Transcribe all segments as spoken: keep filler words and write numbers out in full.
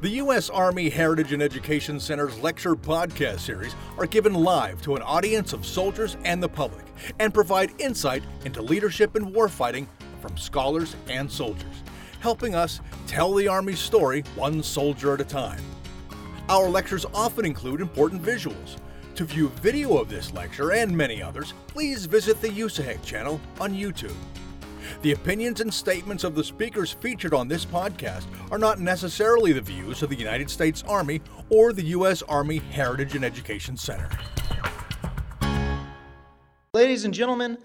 The U S Army Heritage and Education Center's lecture podcast series are given live to an audience of soldiers and the public and provide insight into leadership and warfighting from scholars and soldiers, helping us tell the Army's story one soldier at a time. Our lectures often include important visuals. To view video of this lecture and many others, please visit the U S A H E C channel on YouTube. The opinions and statements of the speakers featured on this podcast are not necessarily the views of the United States Army or the U S Army Heritage and Education Center. Ladies and gentlemen,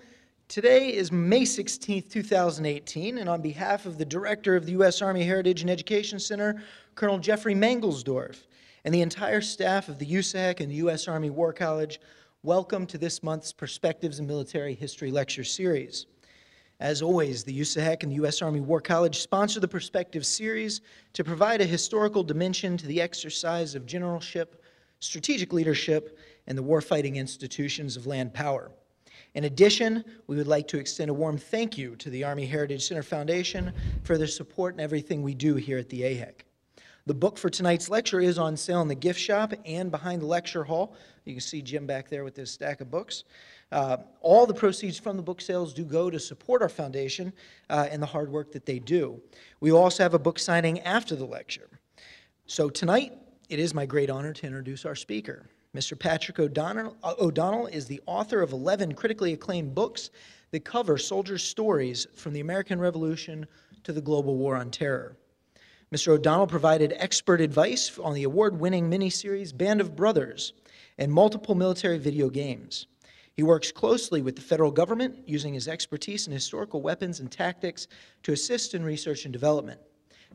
today is May sixteenth, two thousand eighteen, and on behalf of the Director of the U S Army Heritage and Education Center, Colonel Jeffrey Mangelsdorf, and the entire staff of the U S A H E C and the U S Army War College, welcome to this month's Perspectives in Military History lecture series. As always, the U S A H E C and the U S Army War College sponsor the Perspectives series to provide a historical dimension to the exercise of generalship, strategic leadership, and the warfighting institutions of land power. In addition, we would like to extend a warm thank you to the Army Heritage Center Foundation for their support in everything we do here at the A H E C. The book for tonight's lecture is on sale in the gift shop and behind the lecture hall. You can see Jim back there with his stack of books. Uh, all the proceeds from the book sales do go to support our foundation uh, and the hard work that they do. We also have a book signing after the lecture. So tonight, it is my great honor to introduce our speaker. Mister Patrick O'Donnell, O'Donnell is the author of eleven critically acclaimed books that cover soldiers' stories from the American Revolution to the global war on terror. Mister O'Donnell provided expert advice on the award-winning miniseries Band of Brothers and multiple military video games. He works closely with the federal government, using his expertise in historical weapons and tactics to assist in research and development.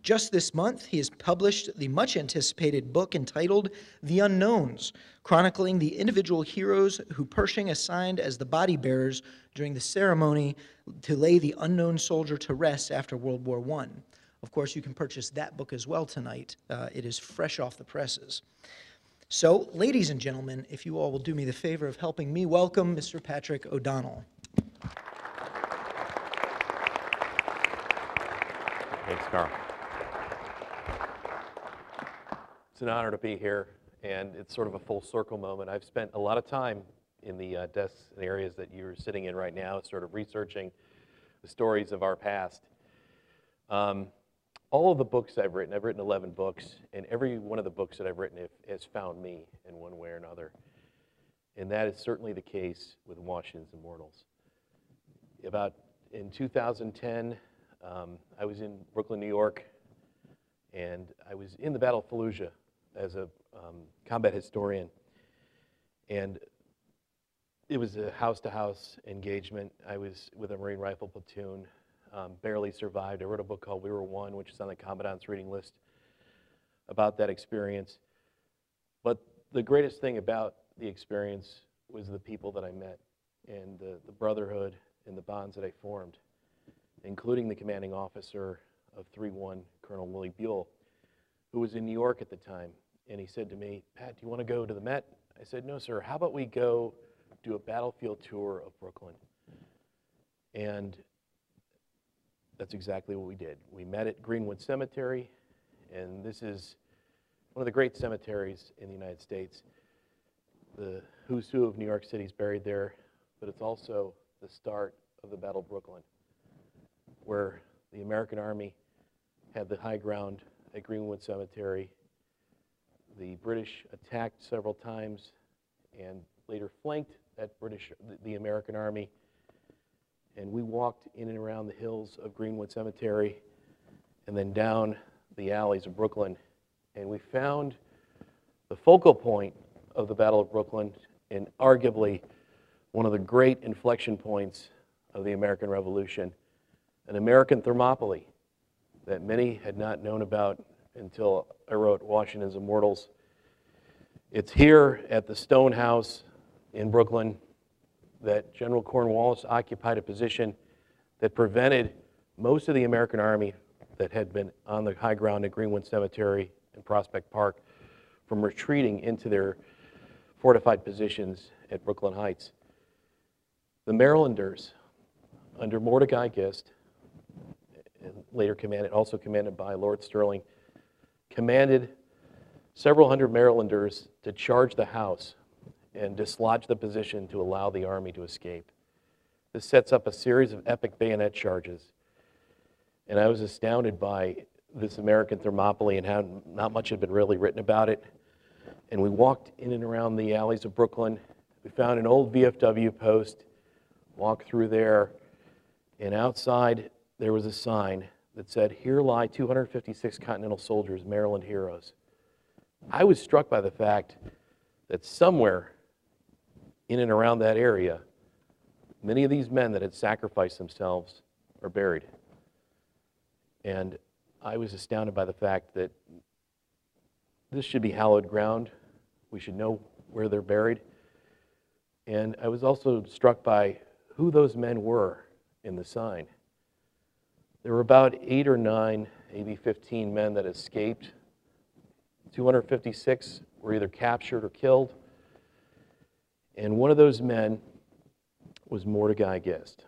Just this month, he has published the much-anticipated book entitled The Unknowns, chronicling the individual heroes who Pershing assigned as the body bearers during the ceremony to lay the unknown soldier to rest after World War One. Of course, you can purchase that book as well tonight. Uh, it is fresh off the presses. So, ladies and gentlemen, if you all will do me the favor of helping me welcome Mister Patrick O'Donnell. Thanks, Carl. It's an honor to be here, and it's sort of a full circle moment. I've spent a lot of time in the uh, desks and areas that you're sitting in right now, sort of researching the stories of our past. Um, All of the books I've written, I've written eleven books, and every one of the books that I've written have, has found me in one way or another. And that is certainly the case with Washington's Immortals. About in two thousand ten, um, I was in Brooklyn, New York, and I was in the Battle of Fallujah as a um, combat historian. And it was a house-to-house engagement. I was with a Marine Rifle platoon. Um, barely survived. I wrote a book called We Were One, which is on the Commandant's reading list, about that experience. But the greatest thing about the experience was the people that I met and the, the brotherhood and the bonds that I formed, including the commanding officer of three one, Colonel Willie Buell, who was in New York at the time. And he said to me, "Pat, do you want to go to the Met?" I said, "No, sir. How about we go do a battlefield tour of Brooklyn?" And that's exactly what we did. We met at Greenwood Cemetery, and this is one of the great cemeteries in the United States. The who's who of New York City is buried there, but it's also the start of the Battle of Brooklyn, where the American Army had the high ground at Greenwood Cemetery. The British attacked several times and later flanked that British, the American Army. And we walked in and around the hills of Greenwood Cemetery and then down the alleys of Brooklyn. And we found the focal point of the Battle of Brooklyn and arguably one of the great inflection points of the American Revolution, an American Thermopylae that many had not known about until I wrote Washington's Immortals. It's here at the Stone House in Brooklyn that General Cornwallis occupied a position that prevented most of the American Army that had been on the high ground at Greenwood Cemetery and Prospect Park from retreating into their fortified positions at Brooklyn Heights. The Marylanders, under Mordecai Gist, and later commanded, also commanded by Lord Sterling, commanded several hundred Marylanders to charge the house and dislodge the position to allow the army to escape. This sets up a series of epic bayonet charges. And I was astounded by this American Thermopylae and how not much had been really written about it. And we walked in and around the alleys of Brooklyn. We found an old V F W post, walked through there, and outside there was a sign that said, "Here lie two hundred fifty-six Continental soldiers, Maryland heroes." I was struck by the fact that somewhere in and around that area, many of these men that had sacrificed themselves are buried. And I was astounded by the fact that this should be hallowed ground. We should know where they're buried. And I was also struck by who those men were in the sign. There were about eight or nine, maybe fifteen men that escaped. two hundred fifty-six were either captured or killed. And one of those men was Mordecai Gist.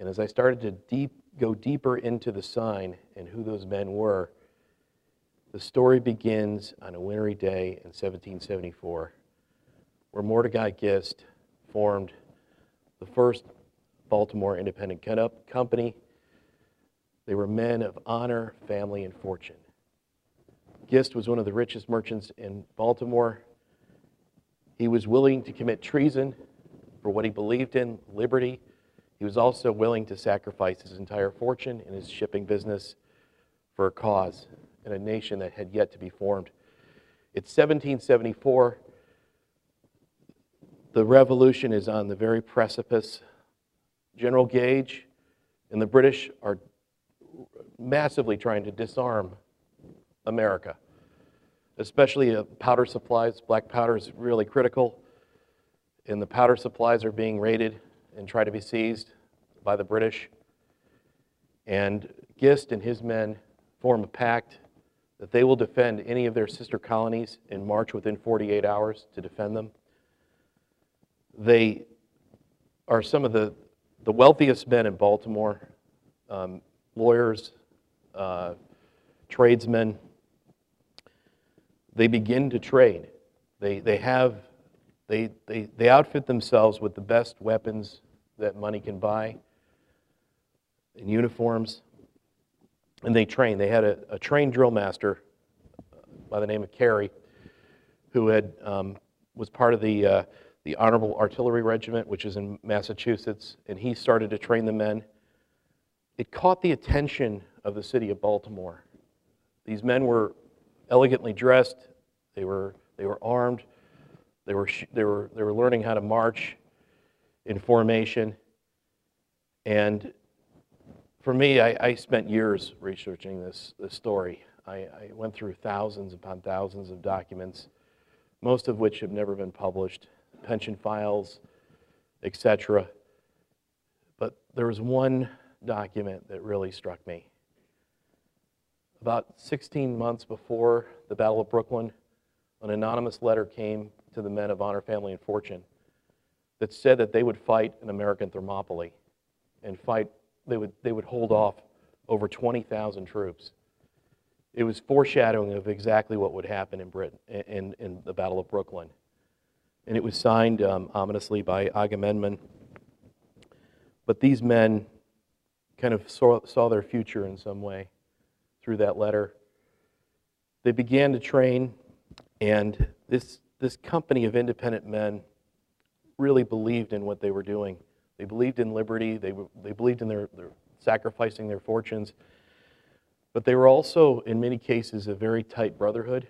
And as I started to deep, go deeper into the sign and who those men were, the story begins on a wintry day in seventeen seventy-four, where Mordecai Gist formed the first Baltimore Independent Company. They were men of honor, family, and fortune. Gist was one of the richest merchants in Baltimore. He was willing to commit treason for what he believed in, liberty. He was also willing to sacrifice his entire fortune in his shipping business for a cause and a nation that had yet to be formed. It's seventeen seventy-four. The revolution is on the very precipice. General Gage and the British are massively trying to disarm America, especially powder supplies. Black powder is really critical, and the powder supplies are being raided and try to be seized by the British. And Gist and his men form a pact that they will defend any of their sister colonies and march within forty-eight hours to defend them. They are some of the, the wealthiest men in Baltimore, um, lawyers, uh, tradesmen. They begin to trade. They, they, have, they, they, they outfit themselves with the best weapons that money can buy, in uniforms, and they train. They had a, a trained drill master by the name of Carey, who had um, was part of the uh, the Honorable Artillery Regiment, which is in Massachusetts, and he started to train the men. It caught the attention of the city of Baltimore. These men were elegantly dressed. They were they were armed. They were sh they were they were learning how to march in formation. And for me, I, I spent years researching this, this story. I, I went through thousands upon thousands of documents, most of which have never been published, pension files, et cetera. But there was one document that really struck me. About sixteen months before the Battle of Brooklyn, an anonymous letter came to the men of honor, family, and fortune that said that they would fight an American Thermopylae and fight They would, they would hold off over twenty thousand troops. It was foreshadowing of exactly what would happen in Britain, in, in the Battle of Brooklyn. And it was signed um, ominously by Agamemnon. But these men kind of saw, saw their future in some way through that letter. They began to train, and this, this company of independent men really believed in what they were doing. They believed in liberty. They, they believed in their, their sacrificing their fortunes. But they were also, in many cases, a very tight brotherhood.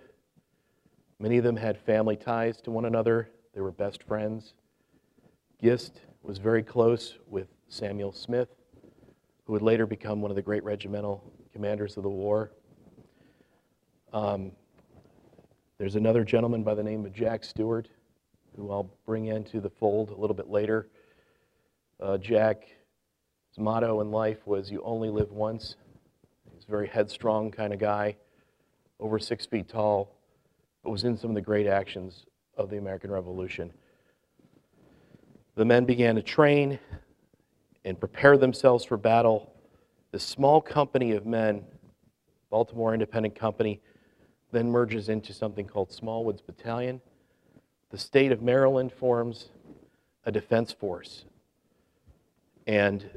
Many of them had family ties to one another. They were best friends. Gist was very close with Samuel Smith, who would later become one of the great regimental commanders of the war. Um, there's another gentleman by the name of Jack Stewart, who I'll bring into the fold a little bit later. Uh, Jack's motto in life was, "You only live once." He's a very headstrong kind of guy, over six feet tall, but was in some of the great actions of the American Revolution. The men began to train and prepare themselves for battle. This small company of men Baltimore Independent Company then merges into something called Smallwood's Battalion. The state of Maryland forms a defense force. And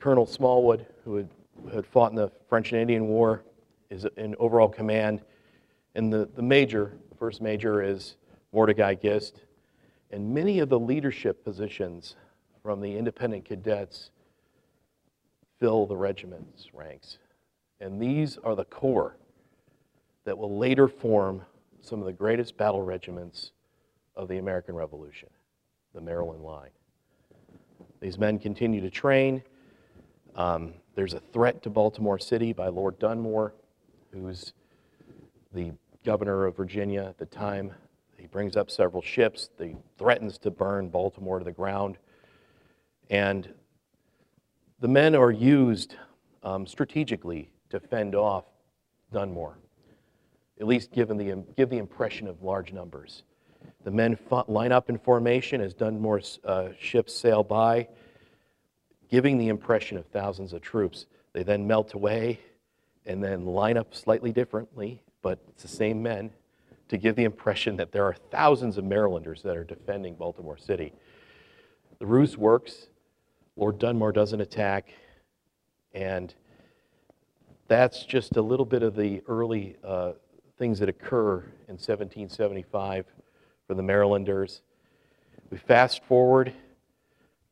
Colonel Smallwood, who had, who had fought in the French and Indian War, is in overall command. And the, the major, the first major, is Mordecai Gist. And many of the leadership positions from the independent cadets fill the regiment's ranks. And these are the core that will later form some of the greatest battle regiments of the American Revolution, the Maryland Line. These men continue to train. Um, there's a threat to Baltimore City by Lord Dunmore, who's the governor of Virginia at the time. He brings up several ships. He threatens to burn Baltimore to the ground. And the men are used um, strategically to fend off Dunmore, at least given the, give the impression of large numbers. The men fought, line up in formation as Dunmore's uh, ships sail by, giving the impression of thousands of troops. They then melt away and then line up slightly differently, but it's the same men, to give the impression that there are thousands of Marylanders that are defending Baltimore City. The ruse works. Lord Dunmore doesn't attack, and that's just a little bit of the early uh, things that occur in seventeen seventy-five for the Marylanders. We fast forward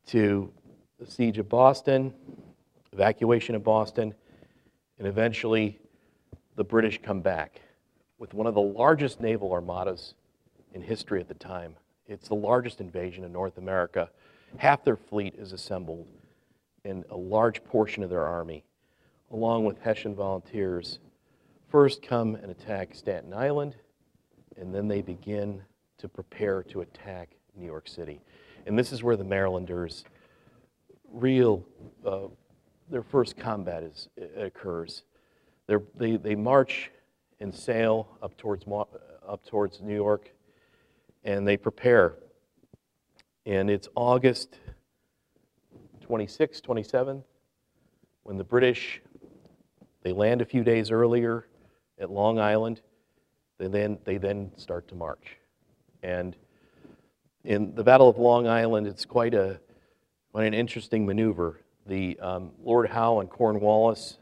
to the siege of Boston, evacuation of Boston, and eventually the British come back with one of the largest naval armadas in history at the time. It's the largest invasion in North America. Half their fleet is assembled and a large portion of their army, along with Hessian volunteers, first come and attack Staten Island, and then they begin to prepare to attack New York City. And this is where the Marylanders' real, uh, their first combat is, occurs. They're, they, they march and sail up towards, up towards New York, and they prepare. And it's August twenty-sixth, twenty-seventh, when the British, they land a few days earlier at Long Island. They then, they then start to march. And in the Battle of Long Island, it's quite, a, quite an interesting maneuver. The um, Lord Howe and Cornwallis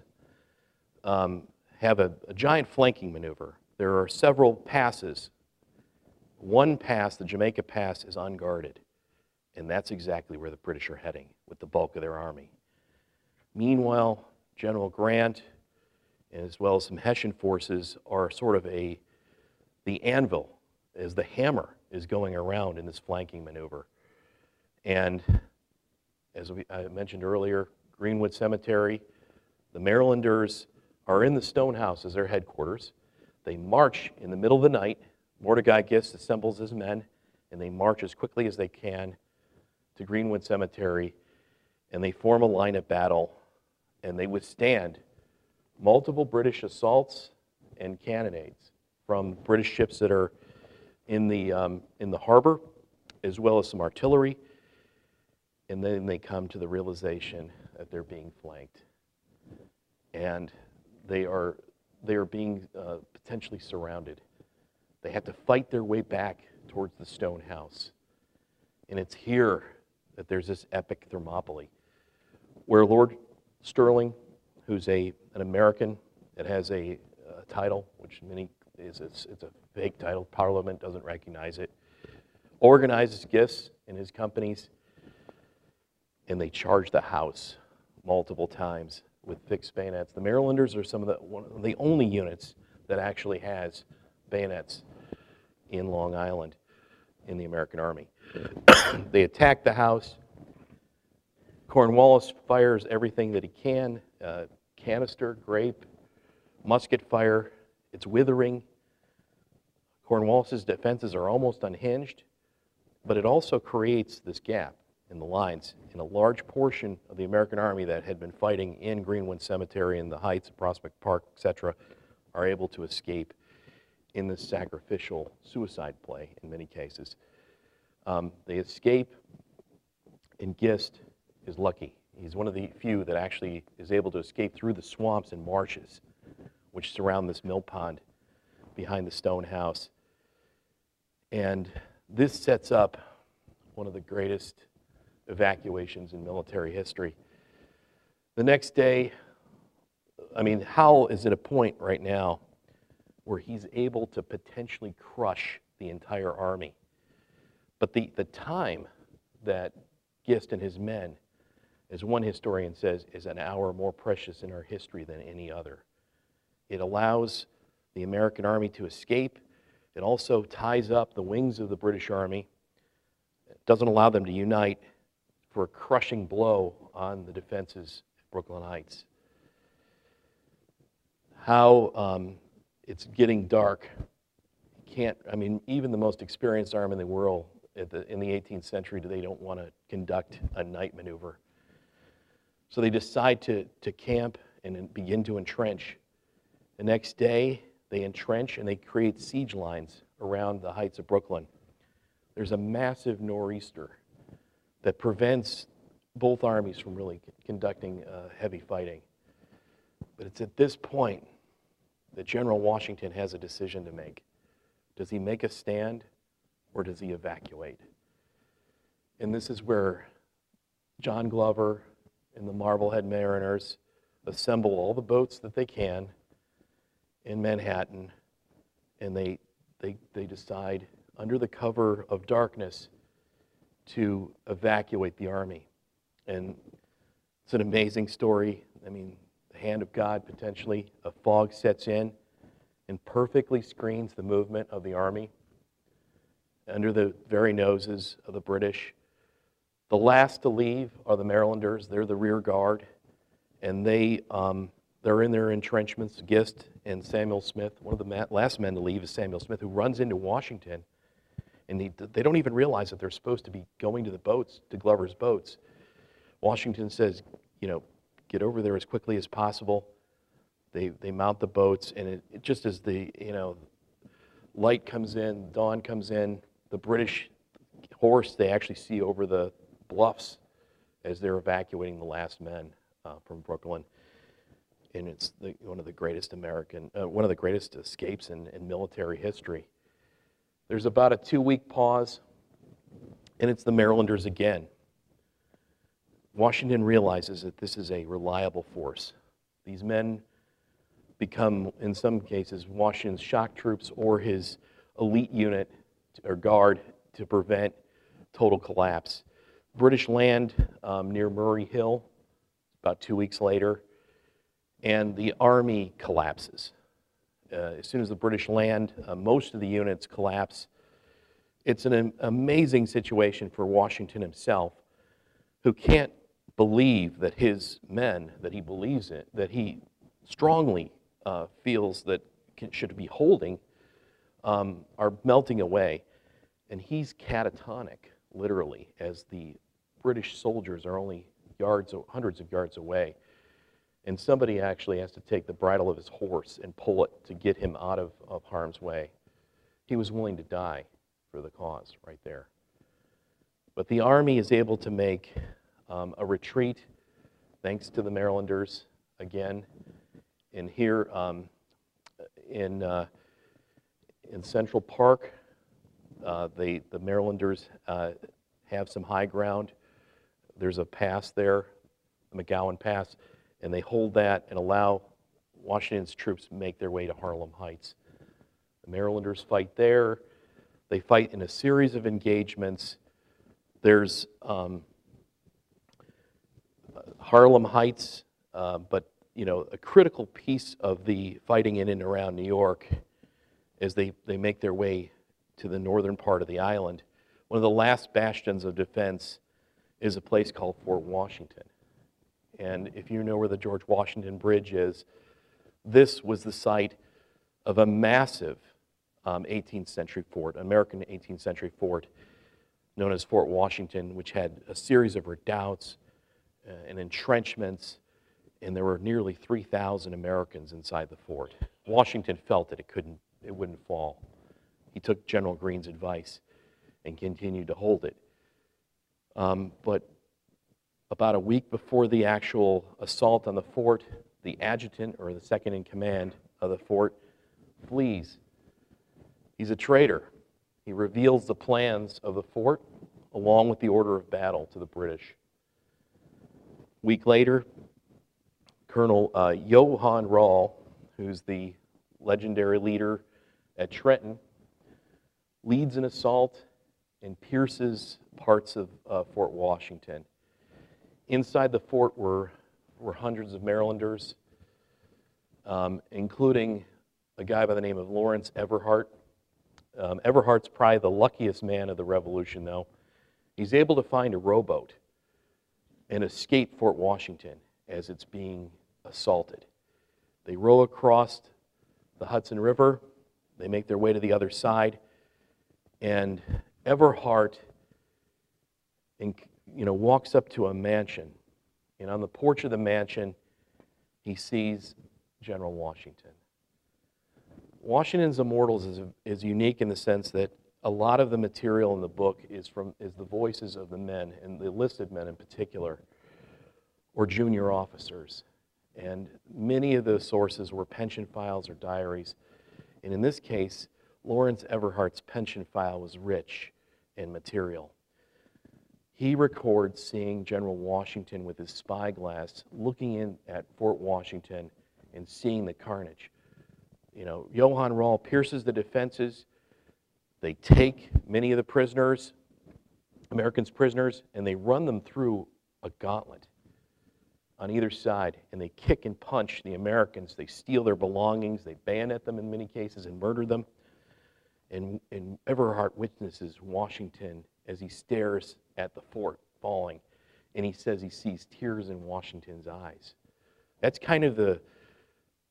um, have a, a giant flanking maneuver. There are several passes. One pass, the Jamaica Pass, is unguarded. And that's exactly where the British are heading with the bulk of their army. Meanwhile, General Grant, as well as some Hessian forces, are sort of a, the anvil, as the hammer is going around in this flanking maneuver. And as we, I mentioned earlier, Greenwood Cemetery, the Marylanders are in the Stone House as their headquarters. They march in the middle of the night. Mordecai Gist assembles his men, and they march as quickly as they can to Greenwood Cemetery, and they form a line of battle, and they withstand multiple British assaults and cannonades from British ships that are in the, um, in the harbor, as well as some artillery, and then they come to the realization that they're being flanked. And they are, they are being uh, potentially surrounded. They have to fight their way back towards the Stone House. And it's here that there's this epic Thermopylae, where Lord Sterling, who's a, an American that has a, a title, which many is it's, it's a fake title, Parliament doesn't recognize it, organizes Gist and his companies, and they charge the house multiple times with fixed bayonets. The Marylanders are some of the, one of the only units that actually has bayonets in Long Island in the American Army. They attack the house. Cornwallis fires everything that he can, uh, canister, grape, musket fire. It's withering. Cornwallis's defenses are almost unhinged, but it also creates this gap in the lines in a large portion of the American Army that had been fighting in Greenwood Cemetery and the Heights, Prospect Park, et cetera, are able to escape in this sacrificial suicide play in many cases. Um, they escape, and Gist is lucky. He's one of the few that actually is able to escape through the swamps and marshes which surround this mill pond behind the Stone House. And this sets up one of the greatest evacuations in military history. The next day, I mean, Howell is at a point right now where he's able to potentially crush the entire army. But the, the time that Gist and his men, as one historian says, is an hour more precious in our history than any other. It allows the American army to escape. It also ties up the wings of the British army. It doesn't allow them to unite for a crushing blow on the defenses at Brooklyn Heights. How um, it's getting dark. Can't, I mean, even the most experienced arm in the world at the, in the eighteenth century, they don't want to conduct a night maneuver. So they decide to, to camp and begin to entrench. The next day, they entrench and they create siege lines around the heights of Brooklyn. There's a massive nor'easter that prevents both armies from really conducting uh, heavy fighting. But it's at this point that General Washington has a decision to make. Does he make a stand or does he evacuate? And this is where John Glover and the Marblehead Mariners assemble all the boats that they can in Manhattan, and they, they, they decide under the cover of darkness to evacuate the army. And it's an amazing story. I mean, the hand of God, potentially. A fog sets in and perfectly screens the movement of the army under the very noses of the British. The last to leave are the Marylanders. They're the rear guard, and they, um, they're in their entrenchments. Gist and Samuel Smith, one of the last men to leave is Samuel Smith, who runs into Washington, and he, they don't even realize that they're supposed to be going to the boats, to Glover's boats. Washington says, you know, get over there as quickly as possible. They, they mount the boats, and it, it just as the, you know, light comes in, dawn comes in, the British horse they actually see over the bluffs as they're evacuating the last men uh, from Brooklyn. And it's the, one of the greatest American, uh, one of the greatest escapes in, in military history. There's about a two-week pause, and it's the Marylanders again. Washington realizes that this is a reliable force. These men become, in some cases, Washington's shock troops or his elite unit or guard to prevent total collapse. British land um, near Murray Hill, about two weeks later, and the army collapses. Uh, as soon as the British land, uh, most of the units collapse. It's an am- amazing situation for Washington himself, who can't believe that his men, that he believes in, that he strongly Uh, feels that can, should be holding, um, are melting away. And he's catatonic, literally, as the British soldiers are only yards, hundreds of yards away. And somebody actually has to take the bridle of his horse and pull it to get him out of, of harm's way. He was willing to die for the cause right there. But the army is able to make um, a retreat, thanks to the Marylanders again. And here um, in, uh, in Central Park, uh, they, the Marylanders uh, have some high ground. There's a pass there, the McGowan Pass, and they hold that and allow Washington's troops make their way to Harlem Heights. The Marylanders fight there. They fight in a series of engagements. There's um, Harlem Heights, uh, but you know, a critical piece of the fighting in and around New York as they, they make their way to the northern part of the island. One of the last bastions of defense is a place called Fort Washington. And if you know where the George Washington Bridge is, this was the site of a massive um, eighteenth century fort, American eighteenth century fort, known as Fort Washington, which had a series of redoubts uh, and entrenchments. And there were nearly three thousand Americans inside the fort. Washington felt that it couldn't, it wouldn't fall. He took General Greene's advice and continued to hold it. Um, but about a week before the actual assault on the fort, the adjutant, or the second in command, of the fort, flees. He's a traitor. He reveals the plans of the fort along with the order of battle to the British. A week later, Colonel uh, Johann Rall, who's the legendary leader at Trenton, leads an assault and pierces parts of uh, Fort Washington. Inside the fort were, were hundreds of Marylanders, um, including a guy by the name of Lawrence Everhart. Um, Everhart's probably the luckiest man of the Revolution, though. He's able to find a rowboat and escape Fort Washington as it's being assaulted. They row across the Hudson River, they make their way to the other side, and Everhart, you know, walks up to a mansion, and on the porch of the mansion, he sees General Washington. Washington's Immortals is, is unique in the sense that a lot of the material in the book is from is the voices of the men, and the enlisted men in particular, or junior officers. And many of those sources were pension files or diaries. And in this case, Lawrence Everhart's pension file was rich in material. He records seeing General Washington with his spyglass looking in at Fort Washington and seeing the carnage. You know, Johann Rall pierces the defenses. They take many of the prisoners, Americans prisoners, and they run them through a gauntlet on either side, and they kick and punch the Americans. They steal their belongings, they bayonet them in many cases and murder them. And, and Everhart witnesses Washington as he stares at the fort falling, and he says he sees tears in Washington's eyes. That's kind of the,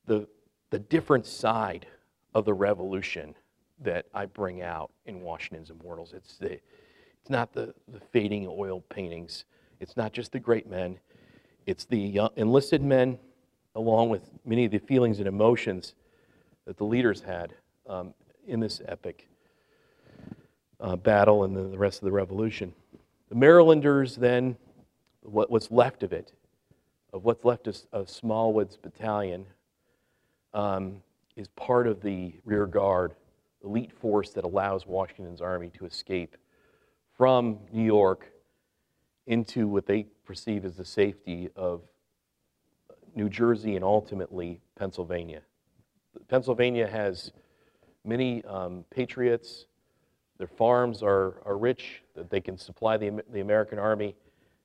the, the different side of the Revolution that I bring out in Washington's Immortals. It's, the, it's not the, the fading oil paintings. It's not just the great men. It's the enlisted men, along with many of the feelings and emotions that the leaders had um, in this epic uh, battle and then the rest of the Revolution. The Marylanders then, what, what's left of it, of what's left of, of Smallwood's battalion, um, is part of the rear guard, elite force that allows Washington's army to escape from New York into what they perceive as the safety of New Jersey and ultimately Pennsylvania. Pennsylvania has many um, patriots. Their farms are, are rich, that they can supply the, the American army,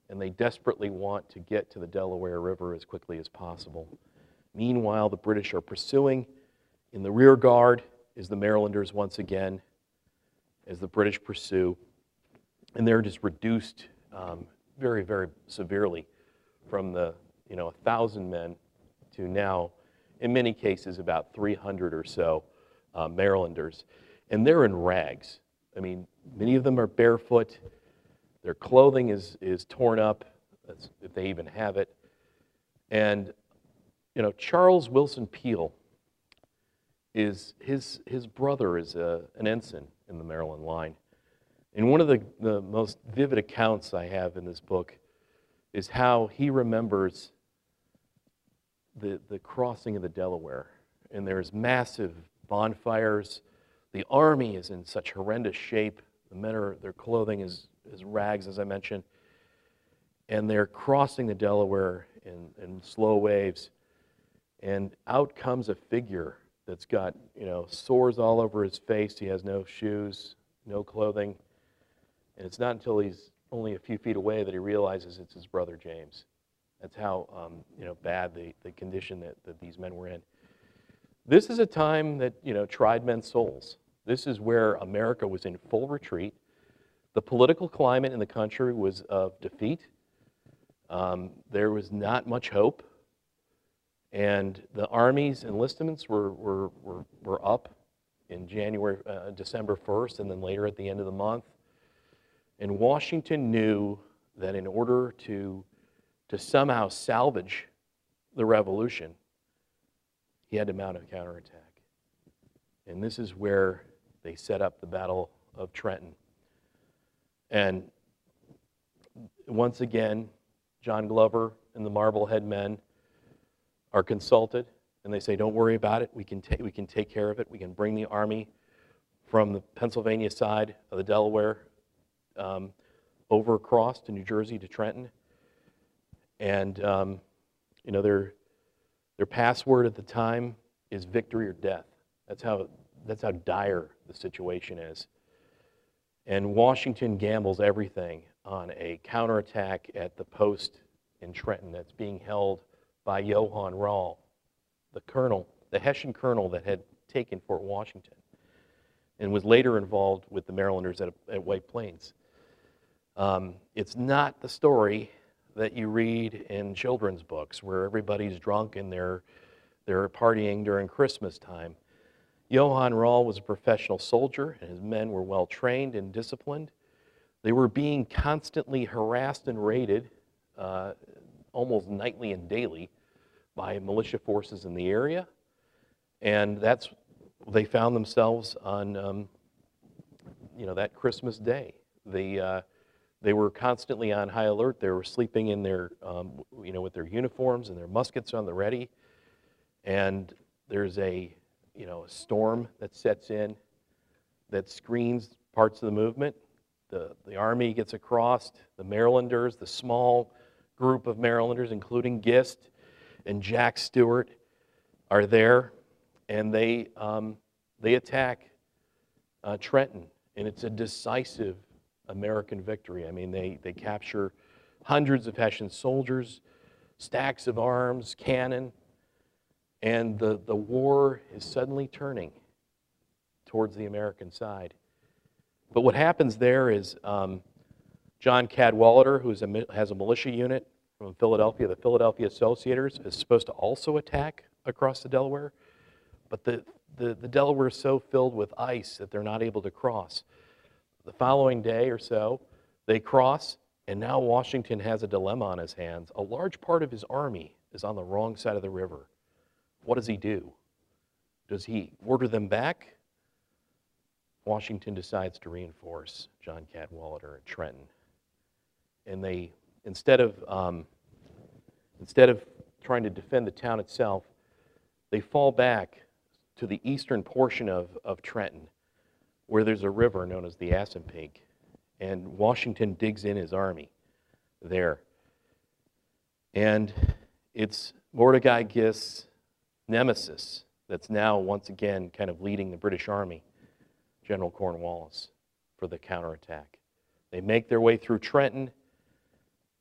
and they desperately want to get to the Delaware River as quickly as possible. Meanwhile, the British are pursuing. In the rear guard is the Marylanders once again as the British pursue, and they're just reduced Um, very, very severely from the, you know, a thousand men to now, in many cases, about three hundred or so uh, Marylanders. And they're in rags. I mean, many of them are barefoot. Their clothing is, is torn up, if they even have it. And, you know, Charles Wilson Peale, is, his, his brother is a, an ensign in the Maryland Line. And one of the, the most vivid accounts I have in this book is how he remembers the, the crossing of the Delaware. And there's massive bonfires. The army is in such horrendous shape. The men are, their clothing is, is rags, as I mentioned. And they're crossing the Delaware in, in slow waves. And out comes a figure that's got, you know, sores all over his face. He has no shoes, no clothing. And it's not until he's only a few feet away that he realizes it's his brother James. That's how um, you know, bad the, the condition that, that these men were in. This is a time that, you know, tried men's souls. This is where America was in full retreat. The political climate in the country was of defeat. Um, there was not much hope. And the army's enlistments were, were, were, were up in January, uh, December first, and then later at the end of the month. And Washington knew that in order to, to somehow salvage the Revolution, he had to mount a counterattack. And this is where they set up the Battle of Trenton. And once again, John Glover and the Marblehead men are consulted and they say, don't worry about it, we can, ta we can take care of it, we can bring the army from the Pennsylvania side of the Delaware um, over across to New Jersey to Trenton. And um, you know, their, their password at the time is victory or death. That's how, that's how dire the situation is. And Washington gambles everything on a counterattack at the post in Trenton that's being held by Johann Rall, the colonel, the Hessian colonel that had taken Fort Washington and was later involved with the Marylanders at, at White Plains. Um, it's not the story that you read in children's books where everybody's drunk and they're, they're partying during Christmas time. Johann Rall was a professional soldier, and his men were well trained and disciplined. They were being constantly harassed and raided uh, almost nightly and daily by militia forces in the area, and that's, they found themselves on, um, you know, that Christmas day. They, uh, they were constantly on high alert. They were sleeping in their, um, you know, with their uniforms and their muskets on the ready, and there's a, you know, a storm that sets in that screens parts of the movement. The, the army gets across, the Marylanders, the small group of Marylanders, including Gist and Jack Stewart, are there, and they, um, they attack uh, Trenton, and it's a decisive American victory. I mean, they, they capture hundreds of Hessian soldiers, stacks of arms, cannon, and the, the war is suddenly turning towards the American side. But what happens there is um, John Cadwallader, who is a, has a militia unit from Philadelphia, the Philadelphia Associators, is supposed to also attack across the Delaware. But the, the, the Delaware is so filled with ice that they're not able to cross. The following day or so, they cross, and now Washington has a dilemma on his hands. A large part of his army is on the wrong side of the river. What does he do? Does he order them back? Washington decides to reinforce John Cadwallader at Trenton, and they, instead of um, instead of trying to defend the town itself, they fall back to the eastern portion of of Trenton, where there's a river known as the Assunpink, and Washington digs in his army there, and it's Mordecai Gist's nemesis that's now once again kind of leading the British Army, General Cornwallis, for the counterattack. They make their way through Trenton,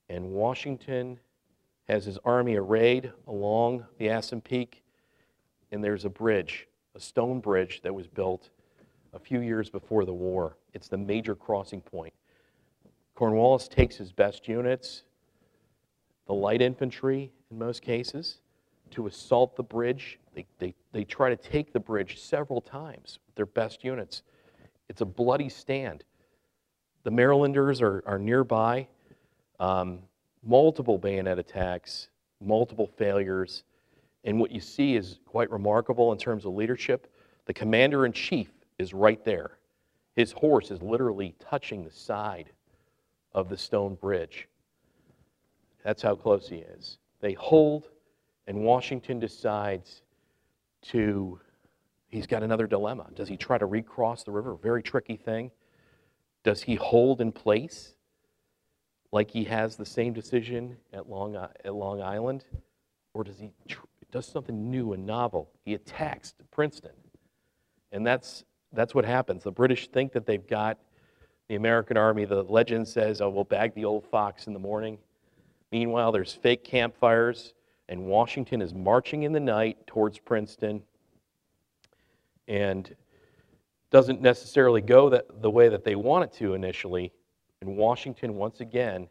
and Washington has his army arrayed along the Assunpink, and there's a bridge, a stone bridge that was built a few years before the war. It's the major crossing point. Cornwallis takes his best units, the light infantry in most cases, to assault the bridge. They, they, they try to take the bridge several times with their best units. It's a bloody stand. The Marylanders are, are nearby. Um, multiple bayonet attacks, multiple failures. And what you see is quite remarkable in terms of leadership. The commander-in-chief is right there. His horse is literally touching the side of the stone bridge. That's how close he is. They hold, and Washington decides to, he's got another dilemma. Does he try to recross the river? Very tricky thing. Does he hold in place like he has the same decision at Long, at Long Island? Or does he tr does something new and novel? He attacks Princeton. And that's, that's what happens. The British think that they've got the American army. The legend says, oh, we'll bag the old fox in the morning. Meanwhile, there's fake campfires, and Washington is marching in the night towards Princeton, and doesn't necessarily go that, the way that they want it to initially, and Washington, once again,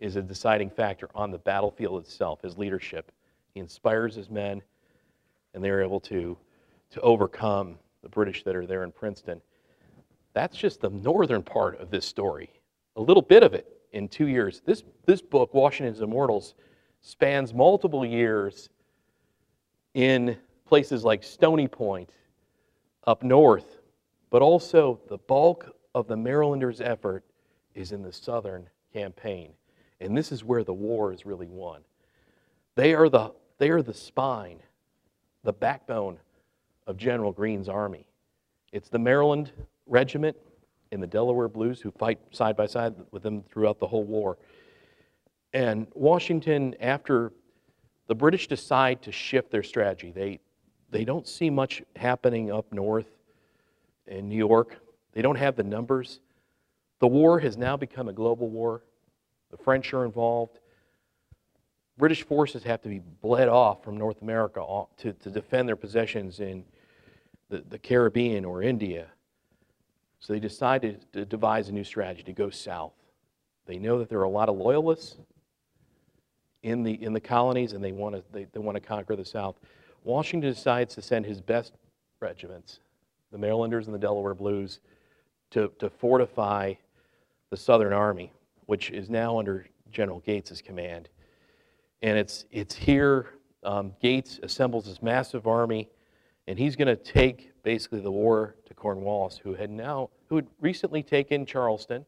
is a deciding factor on the battlefield itself, his leadership. He inspires his men, and they're able to, to overcome the British that are there in Princeton. That's just the northern part of this story, a little bit of it in two years. This, this book, Washington's Immortals, spans multiple years in places like Stony Point up north, but also the bulk of the Marylanders' effort is in the Southern campaign. And this is where the war is really won. They are the, they are the spine the backbone of General Greene's army. It's the Maryland Regiment and the Delaware Blues who fight side by side with them throughout the whole war. And Washington, after the British decide to shift their strategy, they, they don't see much happening up north in New York. They don't have the numbers. The war has now become a global war. The French are involved. British forces have to be bled off from North America to, to defend their possessions in the, the Caribbean or India. So they decided to devise a new strategy, to go south. They know that there are a lot of loyalists in the, in the colonies, and they want to they, they want to conquer the South. Washington decides to send his best regiments, the Marylanders and the Delaware Blues, to, to fortify the Southern Army, which is now under General Gates' command. And it's, it's here um, Gates assembles this massive army, and he's going to take basically the war to Cornwallis, who had now who had recently taken Charleston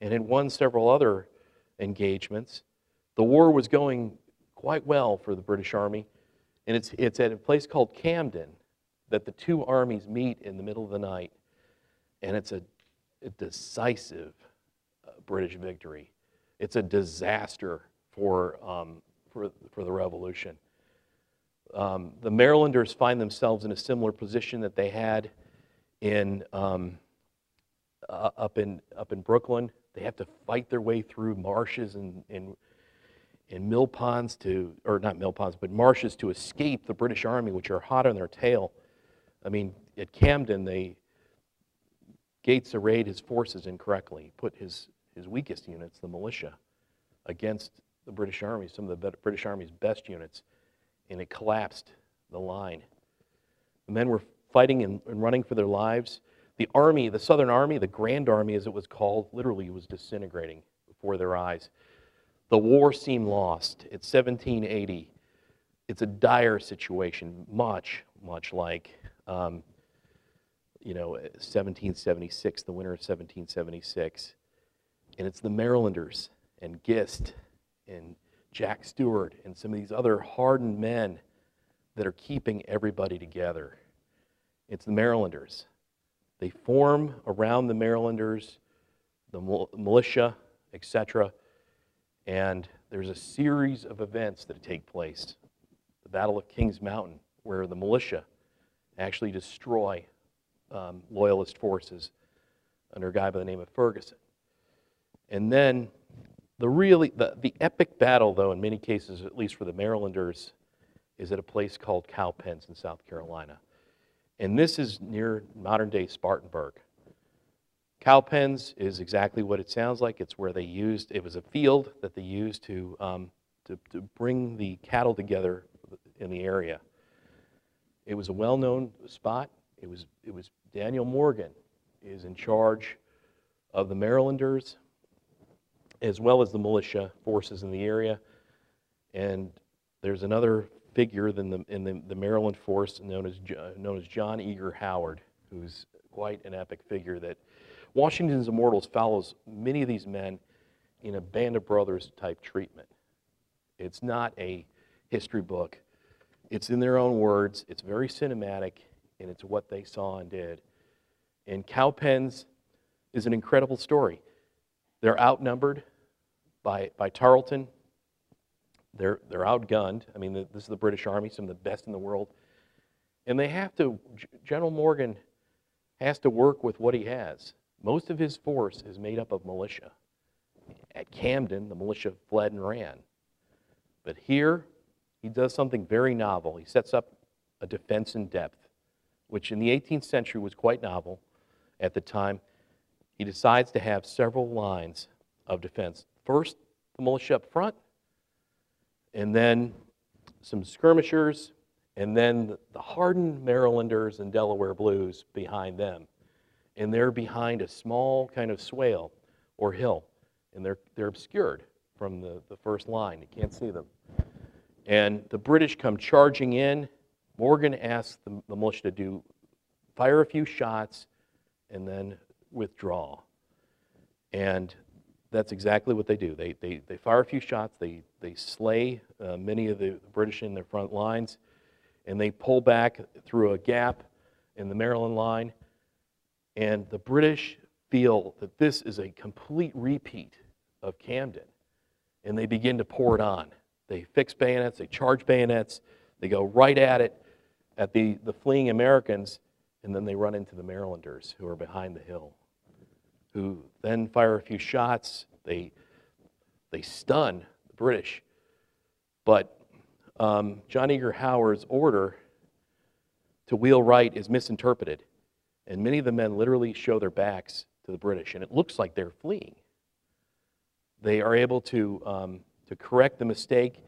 and had won several other engagements. The war was going quite well for the British Army, and it's, it's at a place called Camden that the two armies meet in the middle of the night, and it's a, a decisive uh, British victory. It's a disaster for, um, for, for the Revolution. Um, the Marylanders find themselves in a similar position that they had in, um, uh, up, in, up in Brooklyn. They have to fight their way through marshes and, and and mill ponds to, or not mill ponds, but marshes to escape the British Army, which are hot on their tail. I mean, at Camden, they, Gates arrayed his forces incorrectly. He put his, his weakest units, the militia, against the British Army, some of the British Army's best units, and it collapsed the line. The men were fighting and, and running for their lives. The army, the Southern Army, the Grand Army as it was called, literally was disintegrating before their eyes. The war seemed lost. It's seventeen eighty. It's a dire situation, much, much like, um, you know, seventeen seventy-six, the winter of seventeen seventy-six. And it's the Marylanders and Gist and Jack Stewart and some of these other hardened men that are keeping everybody together. It's the Marylanders. They form around the Marylanders, the militia, et cetera. And there's a series of events that take place. The Battle of Kings Mountain, where the militia actually destroy um, loyalist forces under a guy by the name of Ferguson. And then the really the, the epic battle, though, in many cases, at least for the Marylanders, is at a place called Cowpens in South Carolina. And this is near modern-day Spartanburg. Cowpens is exactly what it sounds like. It's where they used, it was a field that they used to, um, to, to bring the cattle together in the area. It was a well-known spot. It was, it was Daniel Morgan is in charge of the Marylanders as well as the militia forces in the area. And there's another figure than the, in the, the Maryland force known as, known as John Eager Howard, who's quite an epic figure that Washington's Immortals follows many of these men in a Band of Brothers type treatment. It's not a history book. It's in their own words. It's very cinematic, and it's what they saw and did. And Cowpens is an incredible story. They're outnumbered by, by Tarleton. They're, they're outgunned. I mean, this is the British Army, some of the best in the world. And they have to, General Morgan has to work with what he has. Most of his force is made up of militia. At Camden, the militia fled and ran. But here, he does something very novel. He sets up a defense in depth, which in the eighteenth century was quite novel at the time. He decides to have several lines of defense. First, the militia up front, and then some skirmishers, and then the hardened Marylanders and Delaware Blues behind them. And they're behind a small kind of swale or hill, and they're, they're obscured from the, the first line. You can't see them. And the British come charging in. Morgan asks the, the militia to do, fire a few shots and then withdraw. And that's exactly what they do. They, they, they fire a few shots. They, they slay uh, many of the British in their front lines. and they pull back through a gap in the Maryland Line, and the British feel that this is a complete repeat of Camden, and they begin to pour it on. They fix bayonets, they charge bayonets, they go right at it, at the, the fleeing Americans, and then they run into the Marylanders who are behind the hill, who then fire a few shots. They, they stun the British. But um, John Eagar Howard's order to wheel right is misinterpreted, and many of the men literally show their backs to the British, and it looks like they're fleeing. They are able to, um, to correct the mistake,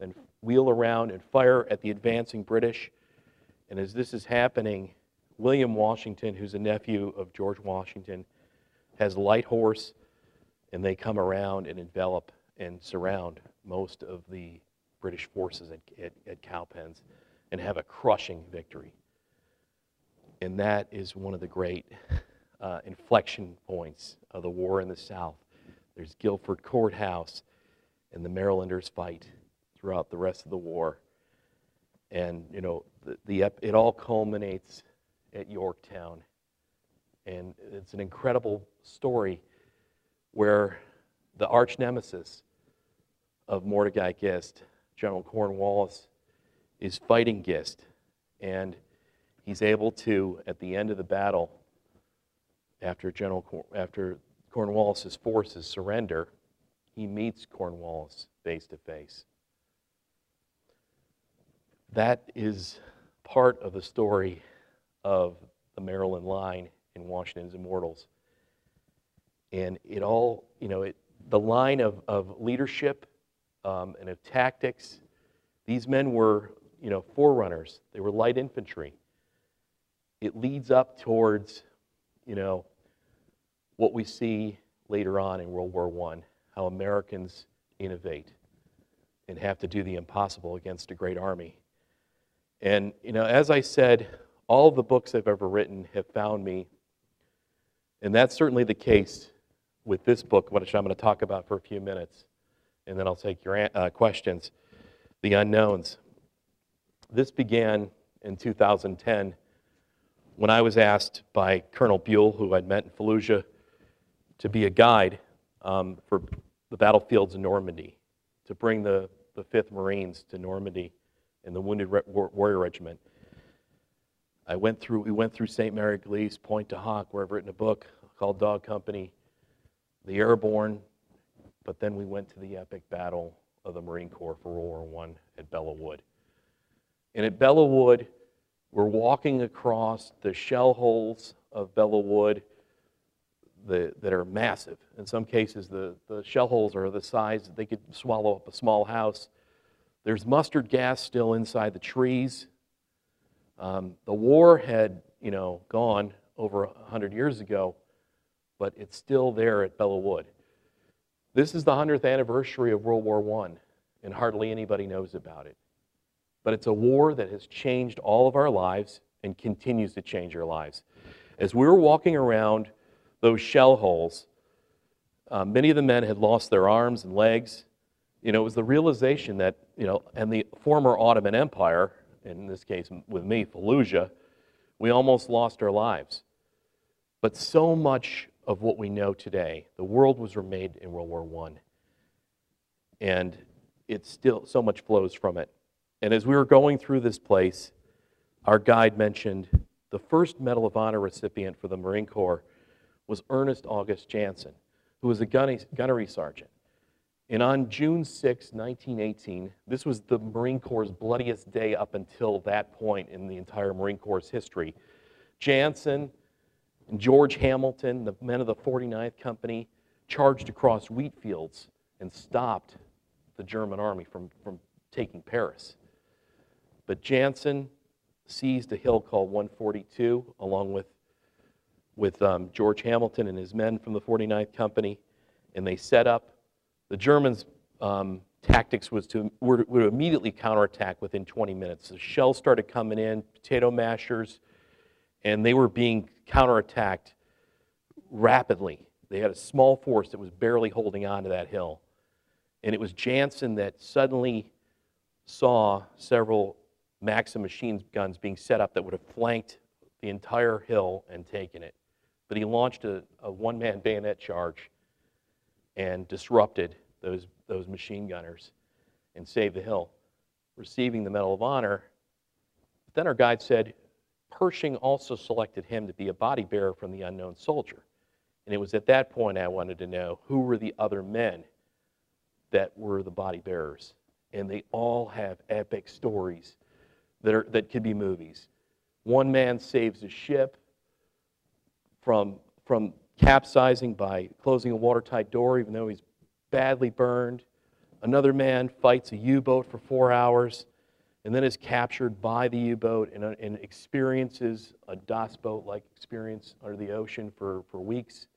then wheel around and fire at the advancing British. And as this is happening, William Washington, who's a nephew of George Washington, has light horse, and they come around and envelop and surround most of the British forces at, at, at Cowpens and have a crushing victory. And that is one of the great uh, inflection points of the war in the South. There's Guilford Courthouse, and the Marylanders fight throughout the rest of the war. And, you know, the, the, it all culminates at Yorktown. And it's an incredible story where the arch nemesis of Mordecai Gist, General Cornwallis, is fighting Gist. And he's able to, at the end of the battle, after General Cor after Cornwallis's forces surrender, he meets Cornwallis face to face. That is part of the story of the Maryland Line in Washington's Immortals. And it all, you know, it, the line of, of leadership um, and of tactics, these men were, you know, forerunners. They were light infantry. It leads up towards, you know, what we see later on in World War One, how Americans innovate and have to do the impossible against a great army. And, you know, as I said, all the books I've ever written have found me, and that's certainly the case with this book, which I'm going to talk about for a few minutes, and then I'll take your uh, questions. The Unknowns. This began in two thousand ten when I was asked by Colonel Buell, who I'd met in Fallujah, to be a guide um, for the battlefields in Normandy, to bring the, the fifth Marines to Normandy and the Wounded Re Warrior Regiment. I went through, we went through Saint Mary Glees, Point to Hawk, where I've written a book called Dog Company, the Airborne, but then we went to the epic battle of the Marine Corps for World War One at Belleau Wood. And at Belleau Wood, we're walking across the shell holes of Belleau Wood the, that are massive. In some cases, the, the shell holes are the size that they could swallow up a small house. There's mustard gas still inside the trees. Um, the war had, you know, gone over a hundred years ago, but it's still there at Belleau Wood. This is the hundredth anniversary of World War One, and hardly anybody knows about it. But it's a war that has changed all of our lives and continues to change our lives. As we were walking around those shell holes, uh, many of the men had lost their arms and legs. You know, it was the realization that, you know, and the former Ottoman Empire, in this case with me, Fallujah, we almost lost our lives. But so much of what we know today, the world was remade in World War One, and it's still, so much flows from it. And as we were going through this place, our guide mentioned the first Medal of Honor recipient for the Marine Corps was Ernest August Janssen, who was a gunnery, gunnery sergeant. And on June sixth, nineteen eighteen, this was the Marine Corps' bloodiest day up until that point in the entire Marine Corps' history. Janssen and George Hamilton, the men of the forty-ninth Company, charged across wheat fields and stopped the German army from, from taking Paris. But Janssen seized a hill called one forty-two, along with, with um, George Hamilton and his men from the forty-ninth Company, and they set up. The Germans' um, tactics was to were, were to immediately counterattack within twenty minutes. The shells started coming in, potato mashers, and they were being counterattacked rapidly. They had a small force that was barely holding on to that hill. And it was Janssen that suddenly saw several Maxim machine guns being set up that would have flanked the entire hill and taken it. But he launched a, a one-man bayonet charge and disrupted those, those machine gunners and saved the hill, receiving the Medal of Honor. But then our guide said, Pershing also selected him to be a body bearer from the unknown soldier. And it was at that point I wanted to know who were the other men that were the body bearers. And they all have epic stories that, are, that could be movies. One man saves a ship from, from capsizing by closing a watertight door, even though he's badly burned. Another man fights a U-boat for four hours and then is captured by the U-boat and, and experiences a DOS boat-like experience under the ocean for, for weeks.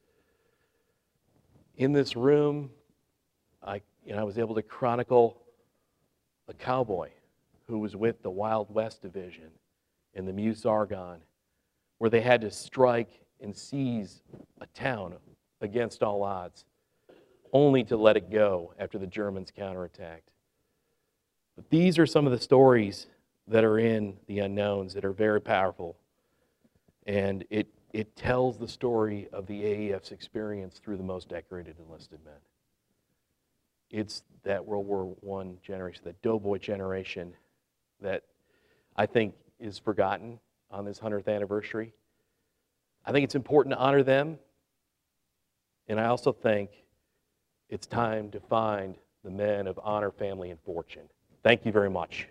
In this room, I, you know, I was able to chronicle a cowboy who was with the Wild West Division in the Meuse Argonne, where they had to strike and seize a town against all odds, only to let it go after the Germans counterattacked. But these are some of the stories that are in The Unknowns that are very powerful. And it, it tells the story of the A A F's experience through the most decorated enlisted men. It's that World War One generation, that doughboy generation that I think is forgotten on this hundredth anniversary. I think it's important to honor them. And I also think it's time to find the men of honor, family, and fortune. Thank you very much.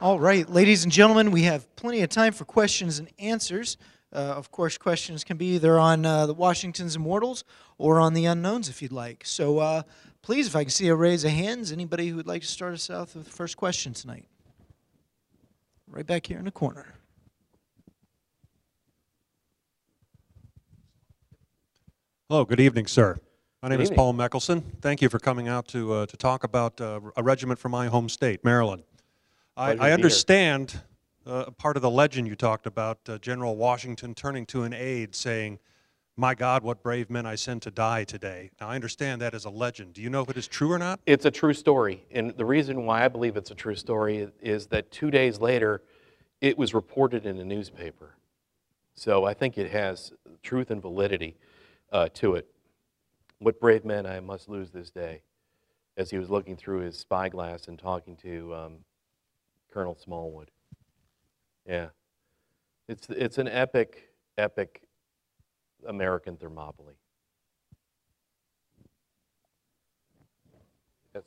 All right, ladies and gentlemen, we have plenty of time for questions and answers. Uh, of course, questions can be either on uh, the Washington's Immortals or on the Unknowns if you'd like. So uh, please, if I can see a raise of hands, anybody who would like to start us off with the first question tonight? Right back here in the corner. Hello, good evening, sir. My name is Paul Meckelson. Thank you for coming out to, uh, to talk about uh, a regiment from my home state, Maryland. I, I understand uh, part of the legend you talked about, uh, General Washington turning to an aide saying, "My God, what brave men I send to die today." Now, I understand that is a legend. Do you know if it is true or not? It's a true story. And the reason why I believe it's a true story is that two days later, it was reported in a newspaper. So I think it has truth and validity. Uh, to it. What brave men I must lose this day, as he was looking through his spyglass and talking to um, Colonel Smallwood. Yeah. It's, it's an epic, epic American Thermopylae. Yes.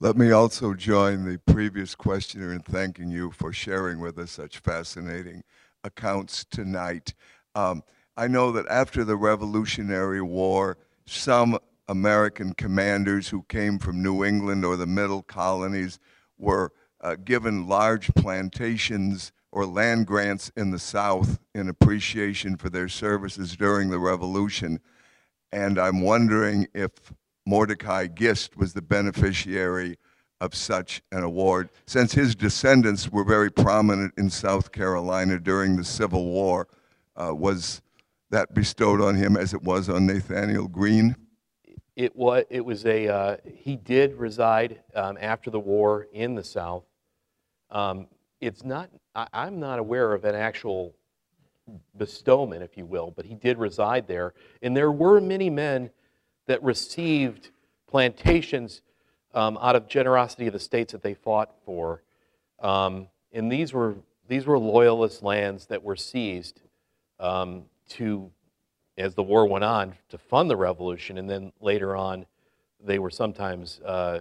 Let me also join the previous questioner in thanking you for sharing with us such fascinating accounts tonight. Um, I know that after the Revolutionary War, some American commanders who came from New England or the middle colonies were uh, given large plantations or land grants in the South in appreciation for their services during the Revolution. And I'm wondering if Mordecai Gist was the beneficiary of such an award, since his descendants were very prominent in South Carolina during the Civil War. Uh, was that bestowed on him as it was on Nathaniel Greene? It was, it was a, uh, he did reside um, after the war in the South. Um, it's not, I, I'm not aware of an actual bestowment, if you will, but he did reside there. And there were many men that received plantations um, out of generosity of the states that they fought for. Um, and these were, these were loyalist lands that were seized um, to, as the war went on, to fund the revolution. And then later on, they were sometimes uh,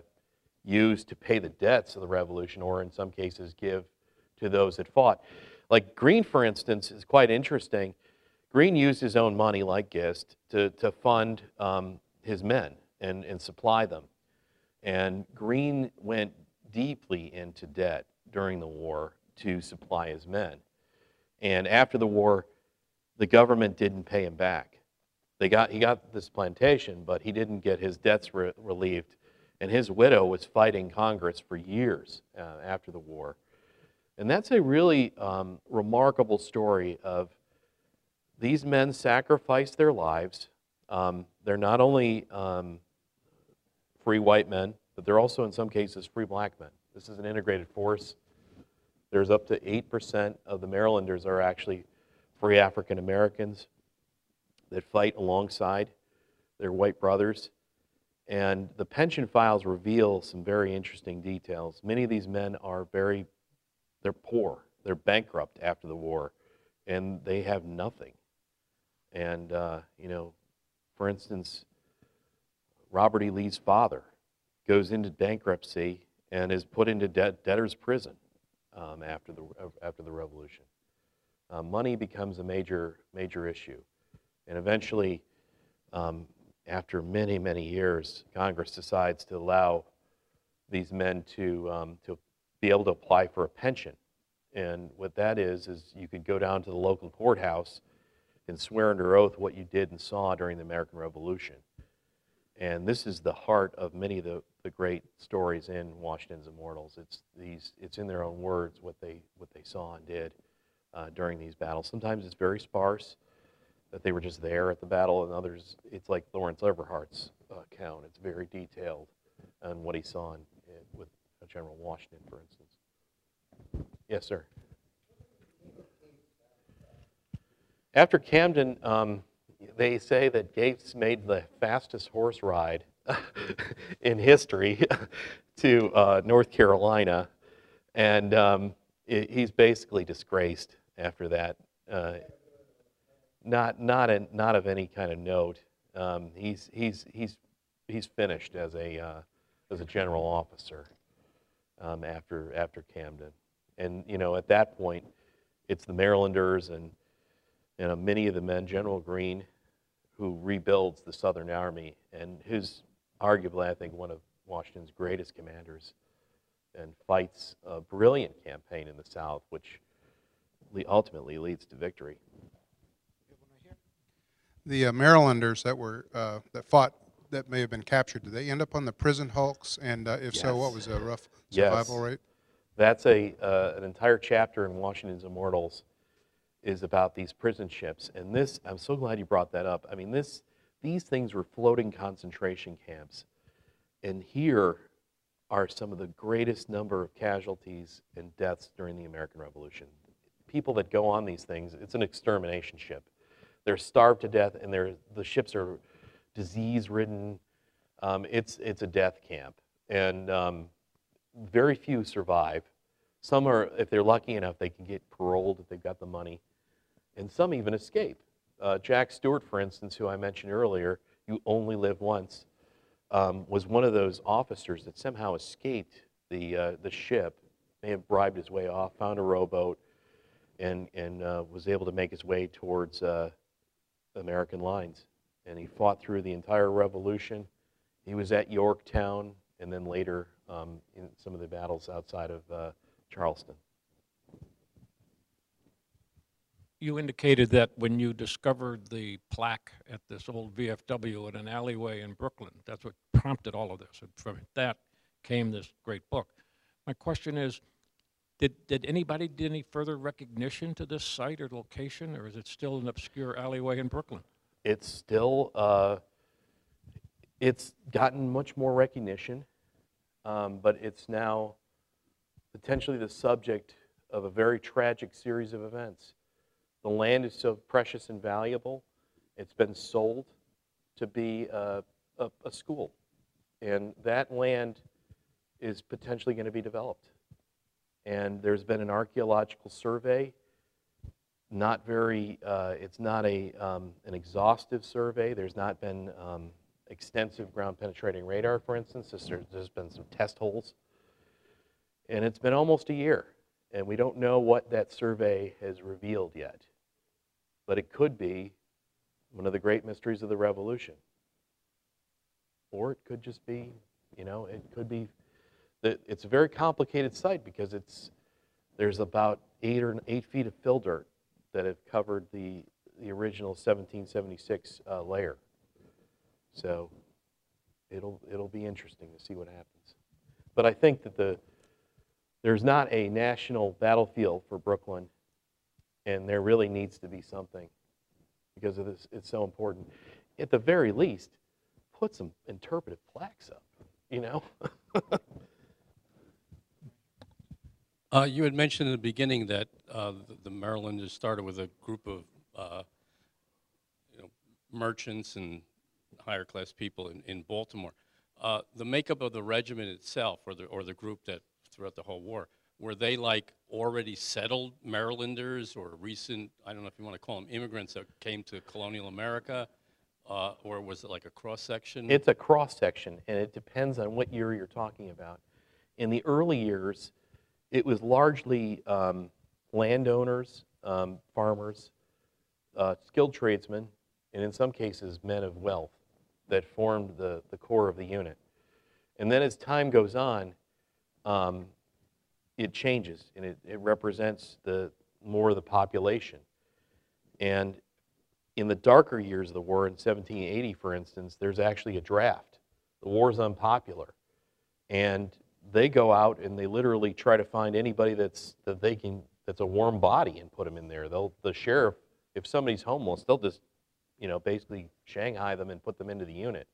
used to pay the debts of the revolution, or in some cases give to those that fought. Like Greene, for instance, is quite interesting. Greene used his own money, like Gist, to, to fund um, his men and, and supply them. And Greene went deeply into debt during the war to supply his men. And after the war, the government didn't pay him back. They got, he got this plantation, but he didn't get his debts re relieved. and his widow was fighting Congress for years uh, after the war. And that's a really um, remarkable story of these men sacrificed their lives. Um, they're not only um, free white men, but they're also in some cases free black men. This is an integrated force. There's up to eight percent of the Marylanders are actually free African Americans that fight alongside their white brothers. And the pension files reveal some very interesting details. Many of these men are very, they're poor, they're bankrupt after the war, and they have nothing. And, uh, you know, for instance, Robert E. Lee's father goes into bankruptcy and is put into de debtor's prison um, after, the, after the Revolution. Uh, money becomes a major, major issue. And eventually, um, after many, many years, Congress decides to allow these men to, um, to be able to apply for a pension. And what that is, is you could go down to the local courthouse and swear under oath what you did and saw during the American Revolution. And this is the heart of many of the, the great stories in Washington's Immortals. It's, these, it's in their own words what they, what they saw and did uh, during these battles. Sometimes it's very sparse, that they were just there at the battle, and others, it's like Lawrence Everhart's account. It's very detailed on what he saw in, in, with General Washington, for instance. Yes, sir. After Camden, um, they say that Gates made the fastest horse ride in history to uh, North Carolina, and um, it, he's basically disgraced after that. Uh, Not, not, in, not of any kind of note. Um, he's, he's, he's, he's finished as a, uh, as a general officer um, after, after Camden. And, you know, at that point, it's the Marylanders and, you know, many of the men, General Greene, who rebuilds the Southern Army, and who's arguably, I think, one of Washington's greatest commanders, and fights a brilliant campaign in the South, which ultimately leads to victory. The uh, Marylanders that were uh, that fought that may have been captured, did they end up on the prison hulks? And uh, if yes. so, what was the rough survival yes. rate? That's a uh, an entire chapter in Washington's Immortals is about these prison ships. And this, I'm so glad you brought that up. I mean, this these things were floating concentration camps, and here are some of the greatest number of casualties and deaths during the American Revolution. People that go on these things, it's an extermination ship. They're starved to death, and they're, the ships are disease-ridden. Um, it's, it's a death camp, and um, very few survive. Some are, if they're lucky enough, they can get paroled if they've got the money, and some even escape. Uh, Jack Stewart, for instance, who I mentioned earlier, you only live once, um, was one of those officers that somehow escaped the, uh, the ship. May have bribed his way off, found a rowboat, and, and uh, was able to make his way towards uh, American lines, and he fought through the entire Revolution. He was at Yorktown, and then later um, in some of the battles outside of uh, Charleston. You indicated that when you discovered the plaque at this old V F W in an alleyway in Brooklyn, that's what prompted all of this, and from that came this great book. My question is, Did, did anybody do any further recognition to this site or location, or is it still an obscure alleyway in Brooklyn? It's still, uh, it's gotten much more recognition, um, but it's now potentially the subject of a very tragic series of events. The land is so precious and valuable, it's been sold to be a, a, a school, and that land is potentially going to be developed. And there's been an archaeological survey, not very, uh, it's not a, um, an exhaustive survey. There's not been um, extensive ground penetrating radar, for instance. There's, there's been some test holes. And it's been almost a year, and we don't know what that survey has revealed yet. But it could be one of the great mysteries of the Revolution. Or it could just be, you know, it could be. It's a very complicated site because it's, there's about eight or eight feet of fill dirt that have covered the, the original seventeen seventy-six uh, layer. So it'll it'll be interesting to see what happens. But I think that the there's not a national battlefield for Brooklyn, and there really needs to be something because of this. It's so important. At the very least, put some interpretive plaques up, you know. Uh, you had mentioned in the beginning that uh, the, the Marylanders started with a group of uh, you know, merchants and higher class people in, in Baltimore. Uh, the makeup of the regiment itself, or the or the group that throughout the whole war, were they like already settled Marylanders or recent? I don't know if you want to call them immigrants that came to colonial America, uh, or was it like a cross section? It's a cross section, and it depends on what year you're talking about. In the early years, it was largely um, landowners, um, farmers, uh, skilled tradesmen, and in some cases men of wealth that formed the, the core of the unit. And then as time goes on, um, it changes, and it, it represents the more of the population. And in the darker years of the war, in seventeen eighty, for instance, there's actually a draft. The war's unpopular, and they go out and they literally try to find anybody that's that they can that's a warm body and put them in there. They'll the sheriff, if somebody's homeless, they'll just, you know, basically Shanghai them and put them into the unit.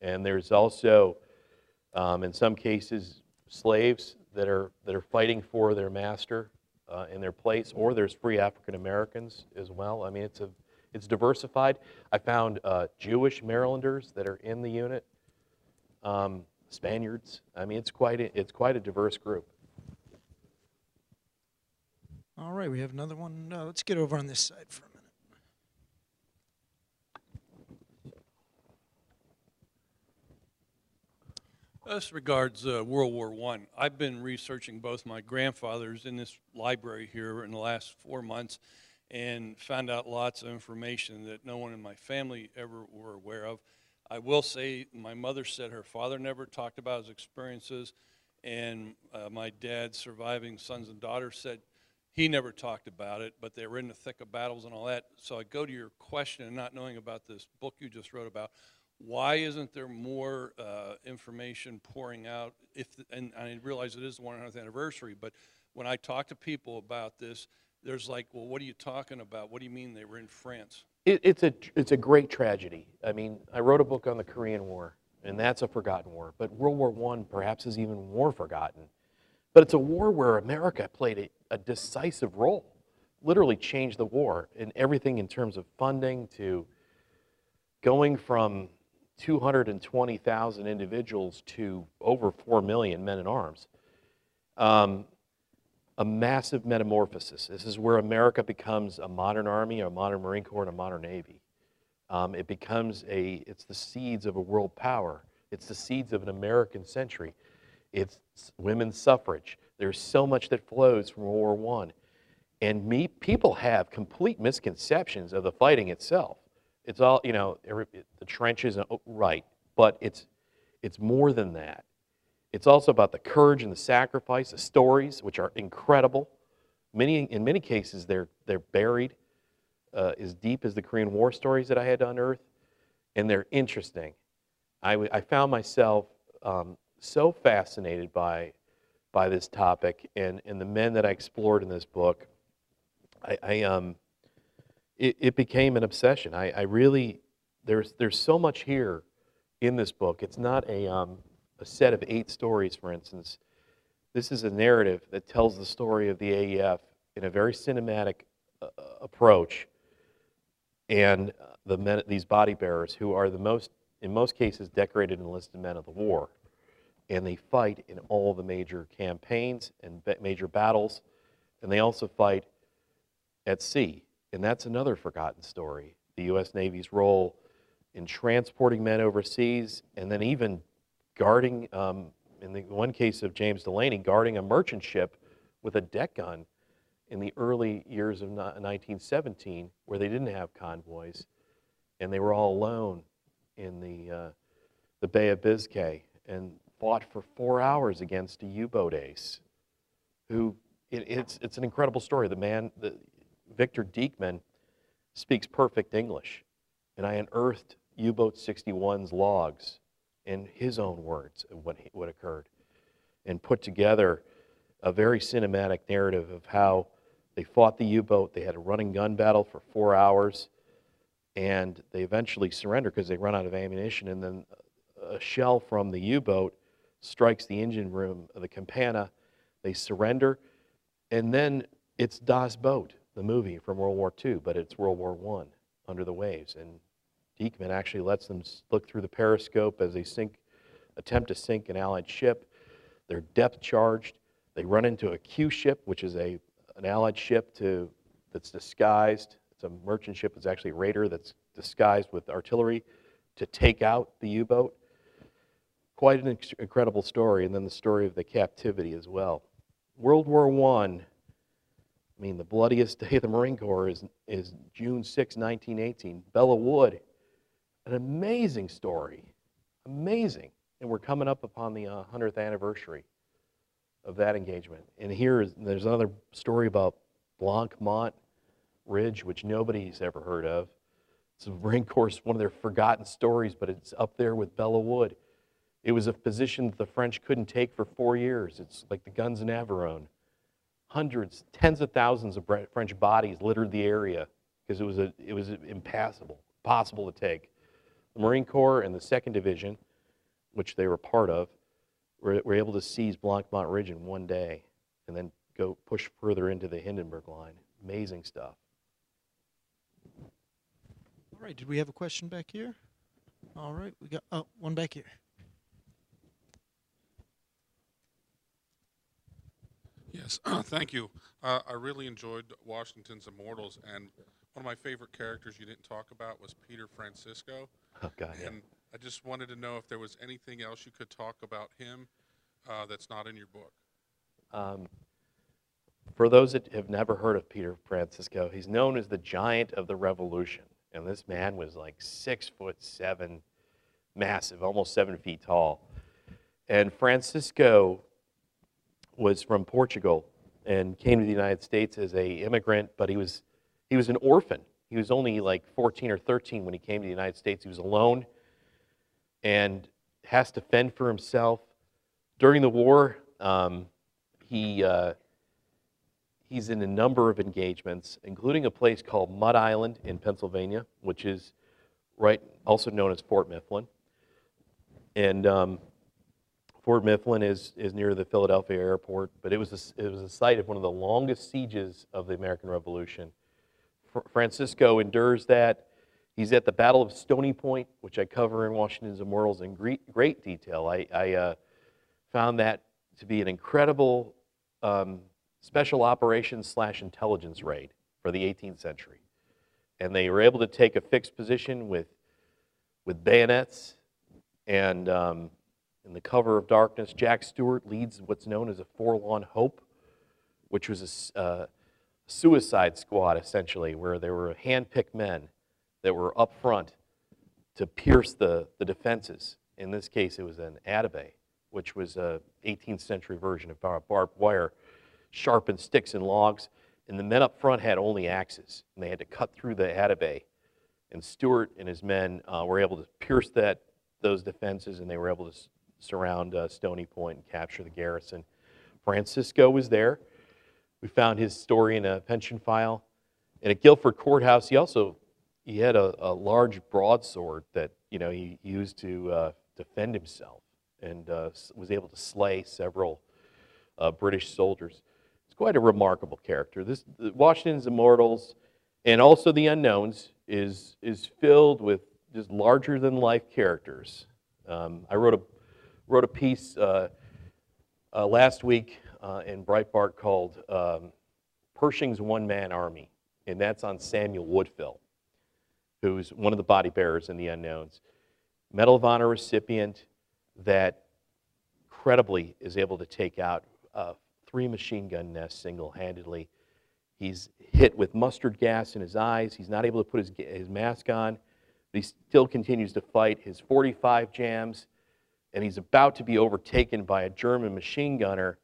And there's also, um, in some cases, slaves that are that are fighting for their master uh, in their place, or there's free African Americans as well. I mean, it's a it's diversified. I found uh, Jewish Marylanders that are in the unit. Um, Spaniards. I mean, it's quite a, it's quite a diverse group. All right, we have another one. No, let's get over on this side for a minute. As regards uh, World War One, I've been researching both my grandfathers in this library here in the last four months and found out lots of information that no one in my family ever were aware of. I will say my mother said her father never talked about his experiences, and uh, my dad's surviving sons and daughters said he never talked about it, but they were in the thick of battles and all that. So I go to your question and not knowing about this book you just wrote about, why isn't there more uh, information pouring out? If the, and I realize it is the one hundredth anniversary, but when I talk to people about this, there's like, well, what are you talking about? What do you mean they were in France? It, it's a it's a great tragedy. I mean, I wrote a book on the Korean War, and that's a forgotten war. But World War One perhaps is even more forgotten. But it's a war where America played a, a decisive role, literally changed the war in everything in terms of funding to going from two hundred twenty thousand individuals to over four million men in arms. Um, A massive metamorphosis. This is where America becomes a modern army, a modern Marine Corps, and a modern Navy. Um, it becomes a, it's the seeds of a world power. It's the seeds of an American century. It's women's suffrage. There's so much that flows from World War One. And me, people have complete misconceptions of the fighting itself. It's all, you know, the trenches, right, but it's, it's more than that. It's also about the courage and the sacrifice, the stories, which are incredible. Many, in many cases, they're, they're buried uh, as deep as the Korean War stories that I had to unearth, and they're interesting. I, w I found myself um, so fascinated by, by this topic and, and the men that I explored in this book. I, I, um, it, it became an obsession. I, I really, there's, there's so much here in this book. It's not a... Um, a set of eight stories, for instance. This is a narrative that tells the story of the A E F in a very cinematic uh, approach, and the men, these body bearers, who are the most, in most cases, decorated and enlisted men of the war, and they fight in all the major campaigns and major battles, and they also fight at sea, and that's another forgotten story. The U S Navy's role in transporting men overseas, and then even guarding, um, in the one case of James Delaney, guarding a merchant ship with a deck gun in the early years of nineteen seventeen, where they didn't have convoys, and they were all alone in the, uh, the Bay of Biscay, and fought for four hours against a U-boat ace, who, it, it's, it's an incredible story. The man, the, Victor Diekman, speaks perfect English, and I unearthed U-boat sixty-one's logs in his own words of what, he, what occurred, and put together a very cinematic narrative of how they fought the U-boat. They had a running gun battle for four hours, and they eventually surrender because they run out of ammunition, and then a shell from the U-boat strikes the engine room of the Campana. They surrender, and then it's Das Boot, the movie from World War Two, but it's World War One, under the waves, and Diekman actually lets them look through the periscope as they sink, attempt to sink an Allied ship. They're depth charged. They run into a Q ship, which is a, an Allied ship to, that's disguised. It's a merchant ship. It's actually a raider that's disguised with artillery to take out the U-boat. Quite an incredible story, and then the story of the captivity as well. World War One, I mean, the bloodiest day of the Marine Corps is, is June sixth, nineteen eighteen. Belleau Wood, an amazing story, amazing. And we're coming up upon the uh, hundredth anniversary of that engagement. And here is, there's another story about Blanc-Mont Ridge, which nobody's ever heard of. It's a Marine Corps, one of their forgotten stories, but it's up there with Belleau Wood. It was a position that the French couldn't take for four years. It's like the guns in Averon. Hundreds, tens of thousands of French bodies littered the area because it was, a, it was impassable, impossible to take. The Marine Corps and the Second Division, which they were part of, were, were able to seize Blanc-Mont Ridge in one day and then go push further into the Hindenburg Line. Amazing stuff. All right, did we have a question back here? All right, we got oh, one back here. Yes, uh, thank you. Uh, I really enjoyed Washington's Immortals, and one of my favorite characters you didn't talk about was Peter Francisco. Oh, God, and yeah. I just wanted to know if there was anything else you could talk about him uh, that's not in your book. Um, for those that have never heard of Peter Francisco, he's known as the Giant of the Revolution, and this man was like six foot seven, massive, almost seven feet tall, and Francisco was from Portugal and came to the United States as a immigrant, but he was, he was an orphan. He was only like fourteen or thirteen when he came to the United States. He was alone and has to fend for himself. During the war, um, he, uh, he's in a number of engagements, including a place called Mud Island in Pennsylvania, which is right, also known as Fort Mifflin. And um, Fort Mifflin is, is near the Philadelphia airport, but it was, a, it was a site of one of the longest sieges of the American Revolution. Fr Francisco endures that. He's at the Battle of Stony Point, which I cover in Washington's Immortals in great, great detail. I, I uh, found that to be an incredible um, special operations slash intelligence raid for the eighteenth century. And they were able to take a fixed position with, with bayonets and um, in the cover of darkness. Jack Stewart leads what's known as a forlorn hope, which was a uh, suicide squad, essentially, where there were hand-picked men that were up front to pierce the, the defenses. In this case, it was an atabay, which was an eighteenth century version of bar barbed wire, sharpened sticks and logs. And the men up front had only axes, and they had to cut through the atabay. And Stewart and his men uh, were able to pierce that those defenses, and they were able to surround uh, Stony Point and capture the garrison. Francisco was there. We found his story in a pension file. And at Guilford Courthouse, he also he had a, a large broadsword that you know he used to uh, defend himself, and uh, was able to slay several uh, British soldiers. It's quite a remarkable character. This Washington's Immortals, and also The Unknowns, is is filled with just larger than life characters. Um, I wrote a wrote a piece uh, uh, last week uh, in Breitbart called um, Pershing's One-Man Army, and that's on Samuel Woodfill, who's one of the body bearers in The Unknowns. Medal of Honor recipient that credibly is able to take out uh, three machine gun nests single-handedly. He's hit with mustard gas in his eyes. He's not able to put his, his mask on, but he still continues to fight his forty-five jams. And he's about to be overtaken by a German machine gunner,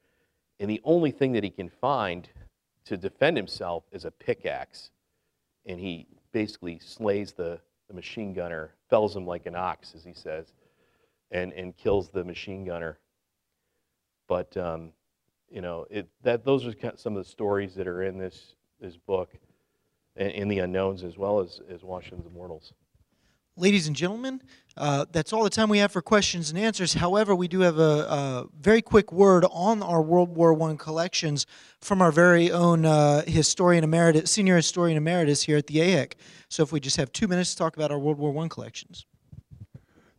and the only thing that he can find to defend himself is a pickaxe. And he basically slays the, the machine gunner, fells him like an ox, as he says. and, and kills the machine gunner. But, um, you know, it, that those are kind of some of the stories that are in this, this book, and in The Unknowns, as well as, as Washington's Immortals. Ladies and gentlemen, uh, that's all the time we have for questions and answers. However, we do have a, a very quick word on our World War One collections from our very own uh, historian emeritus, senior historian emeritus here at the A H E C. So if we just have two minutes to talk about our World War One collections.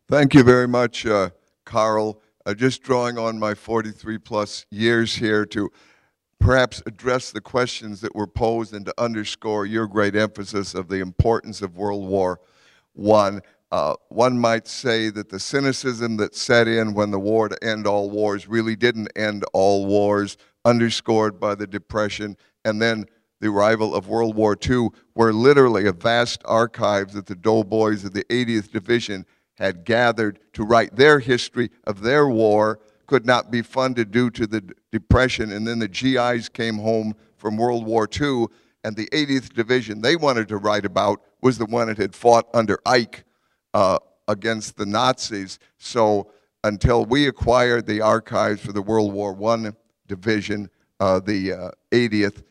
Thank you very much, uh, Carl. Uh, just drawing on my forty-three plus years here to perhaps address the questions that were posed and to underscore your great emphasis of the importance of World War One, uh, one might say that the cynicism that set in when the war to end all wars really didn't end all wars, underscored by the Depression and then the arrival of World War Two, where literally a vast archives that the doughboys of the eightieth Division had gathered to write their history of their war could not be funded due to the Depression. And then the G Is came home from World War Two, and the eightieth Division they wanted to write about was the one that had fought under Ike uh, against the Nazis. So until we acquired the archives for the World War One division, uh, the uh, eightieth,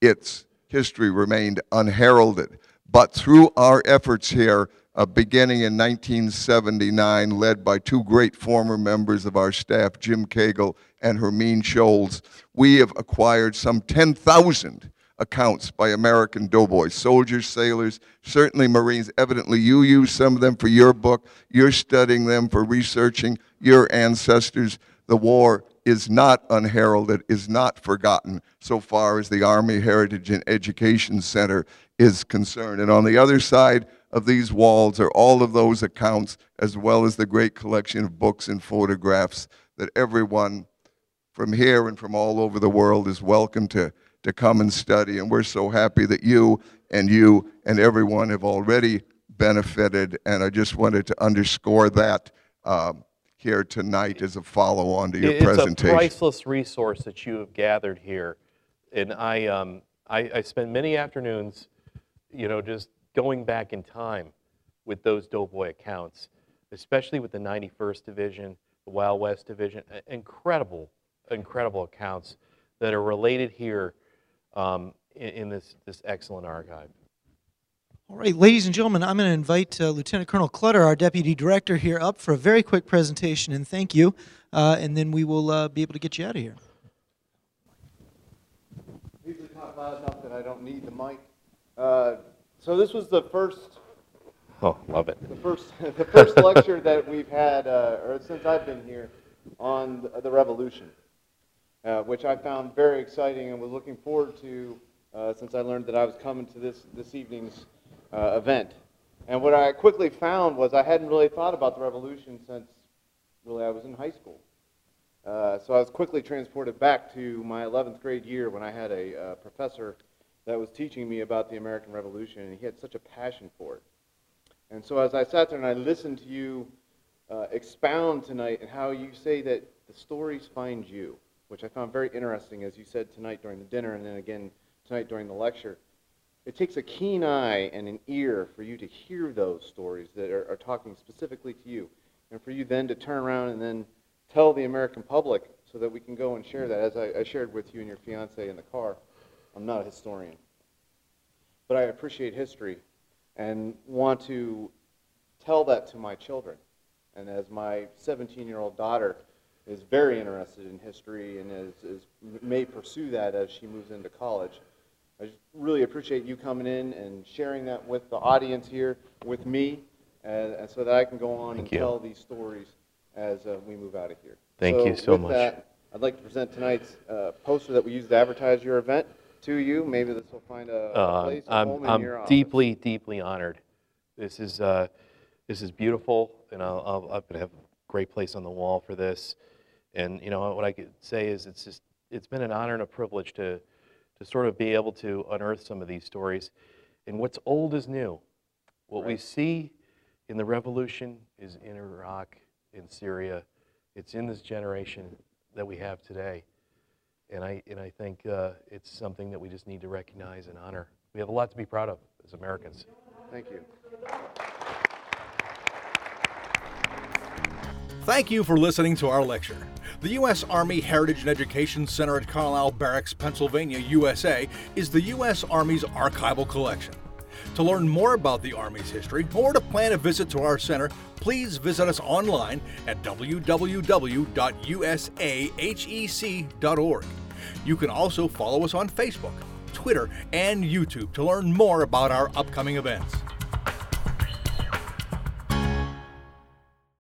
its history remained unheralded. But through our efforts here, uh, beginning in nineteen seventy-nine, led by two great former members of our staff, Jim Cagle and Hermine Scholes, we have acquired some ten thousand accounts by American doughboys, soldiers, sailors, certainly Marines. Evidently, you use some of them for your book. You're studying them for researching your ancestors. The war is not unheralded, is not forgotten, so far as the Army Heritage and Education Center is concerned. And on the other side of these walls are all of those accounts, as well as the great collection of books and photographs that everyone from here and from all over the world is welcome to to come and study, and we're so happy that you and you and everyone have already benefited, and I just wanted to underscore that um, here tonight as a follow-on to your it's presentation. It's a priceless resource that you have gathered here, and I, um, I, I spend many afternoons, you know, just going back in time with those doughboy accounts, especially with the ninety-first Division, the Wild West Division, incredible, incredible accounts that are related here Um, in, in this, this excellent archive. All right, ladies and gentlemen, I'm going to invite uh, Lieutenant Colonel Clutter, our Deputy Director here, up for a very quick presentation, and thank you, uh, and then we will uh, be able to get you out of here. I usually talk loud enough that I don't need the mic. Uh, so this was the first... Oh, love it. The first, the first lecture that we've had, uh, or since I've been here, on the, the Revolution. Uh, which I found very exciting and was looking forward to uh, since I learned that I was coming to this, this evening's uh, event. And what I quickly found was I hadn't really thought about the Revolution since really I was in high school. Uh, so I was quickly transported back to my eleventh grade year when I had a uh, professor that was teaching me about the American Revolution, and he had such a passion for it. And so as I sat there and I listened to you uh, expound tonight and how you say that the stories find you, which I found very interesting, as you said tonight during the dinner and then again tonight during the lecture. It takes a keen eye and an ear for you to hear those stories that are, are talking specifically to you, and for you then to turn around and then tell the American public so that we can go and share that. As I, I shared with you and your fiance in the car, I'm not a historian, but I appreciate history and want to tell that to my children. And as my seventeen-year-old daughter is very interested in history and is, is, may pursue that as she moves into college, I just really appreciate you coming in and sharing that with the audience here, with me, and, and so that I can go on Thank and you. tell these stories as uh, we move out of here. Thank so you so with much. That, I'd like to present tonight's uh, poster that we used to advertise your event to you. Maybe this will find a, a place uh, I'm, home I'm in your office. I'm deeply, deeply honored. This is, uh, this is beautiful, and I'll, I'll, I'll have a great place on the wall for this. And, you know, what I could say is it's just, it's been an honor and a privilege to, to sort of be able to unearth some of these stories. And what's old is new. What right. we see in the Revolution is in Iraq, in Syria. It's in this generation that we have today. And I, and I think uh, it's something that we just need to recognize and honor. We have a lot to be proud of as Americans. Thank you. Thank you for listening to our lecture. The U S Army Heritage and Education Center at Carlisle Barracks, Pennsylvania, U S A is the U S Army's archival collection. To learn more about the Army's history or to plan a visit to our center, please visit us online at w w w dot u s a hec dot org. You can also follow us on Facebook, Twitter, and YouTube to learn more about our upcoming events.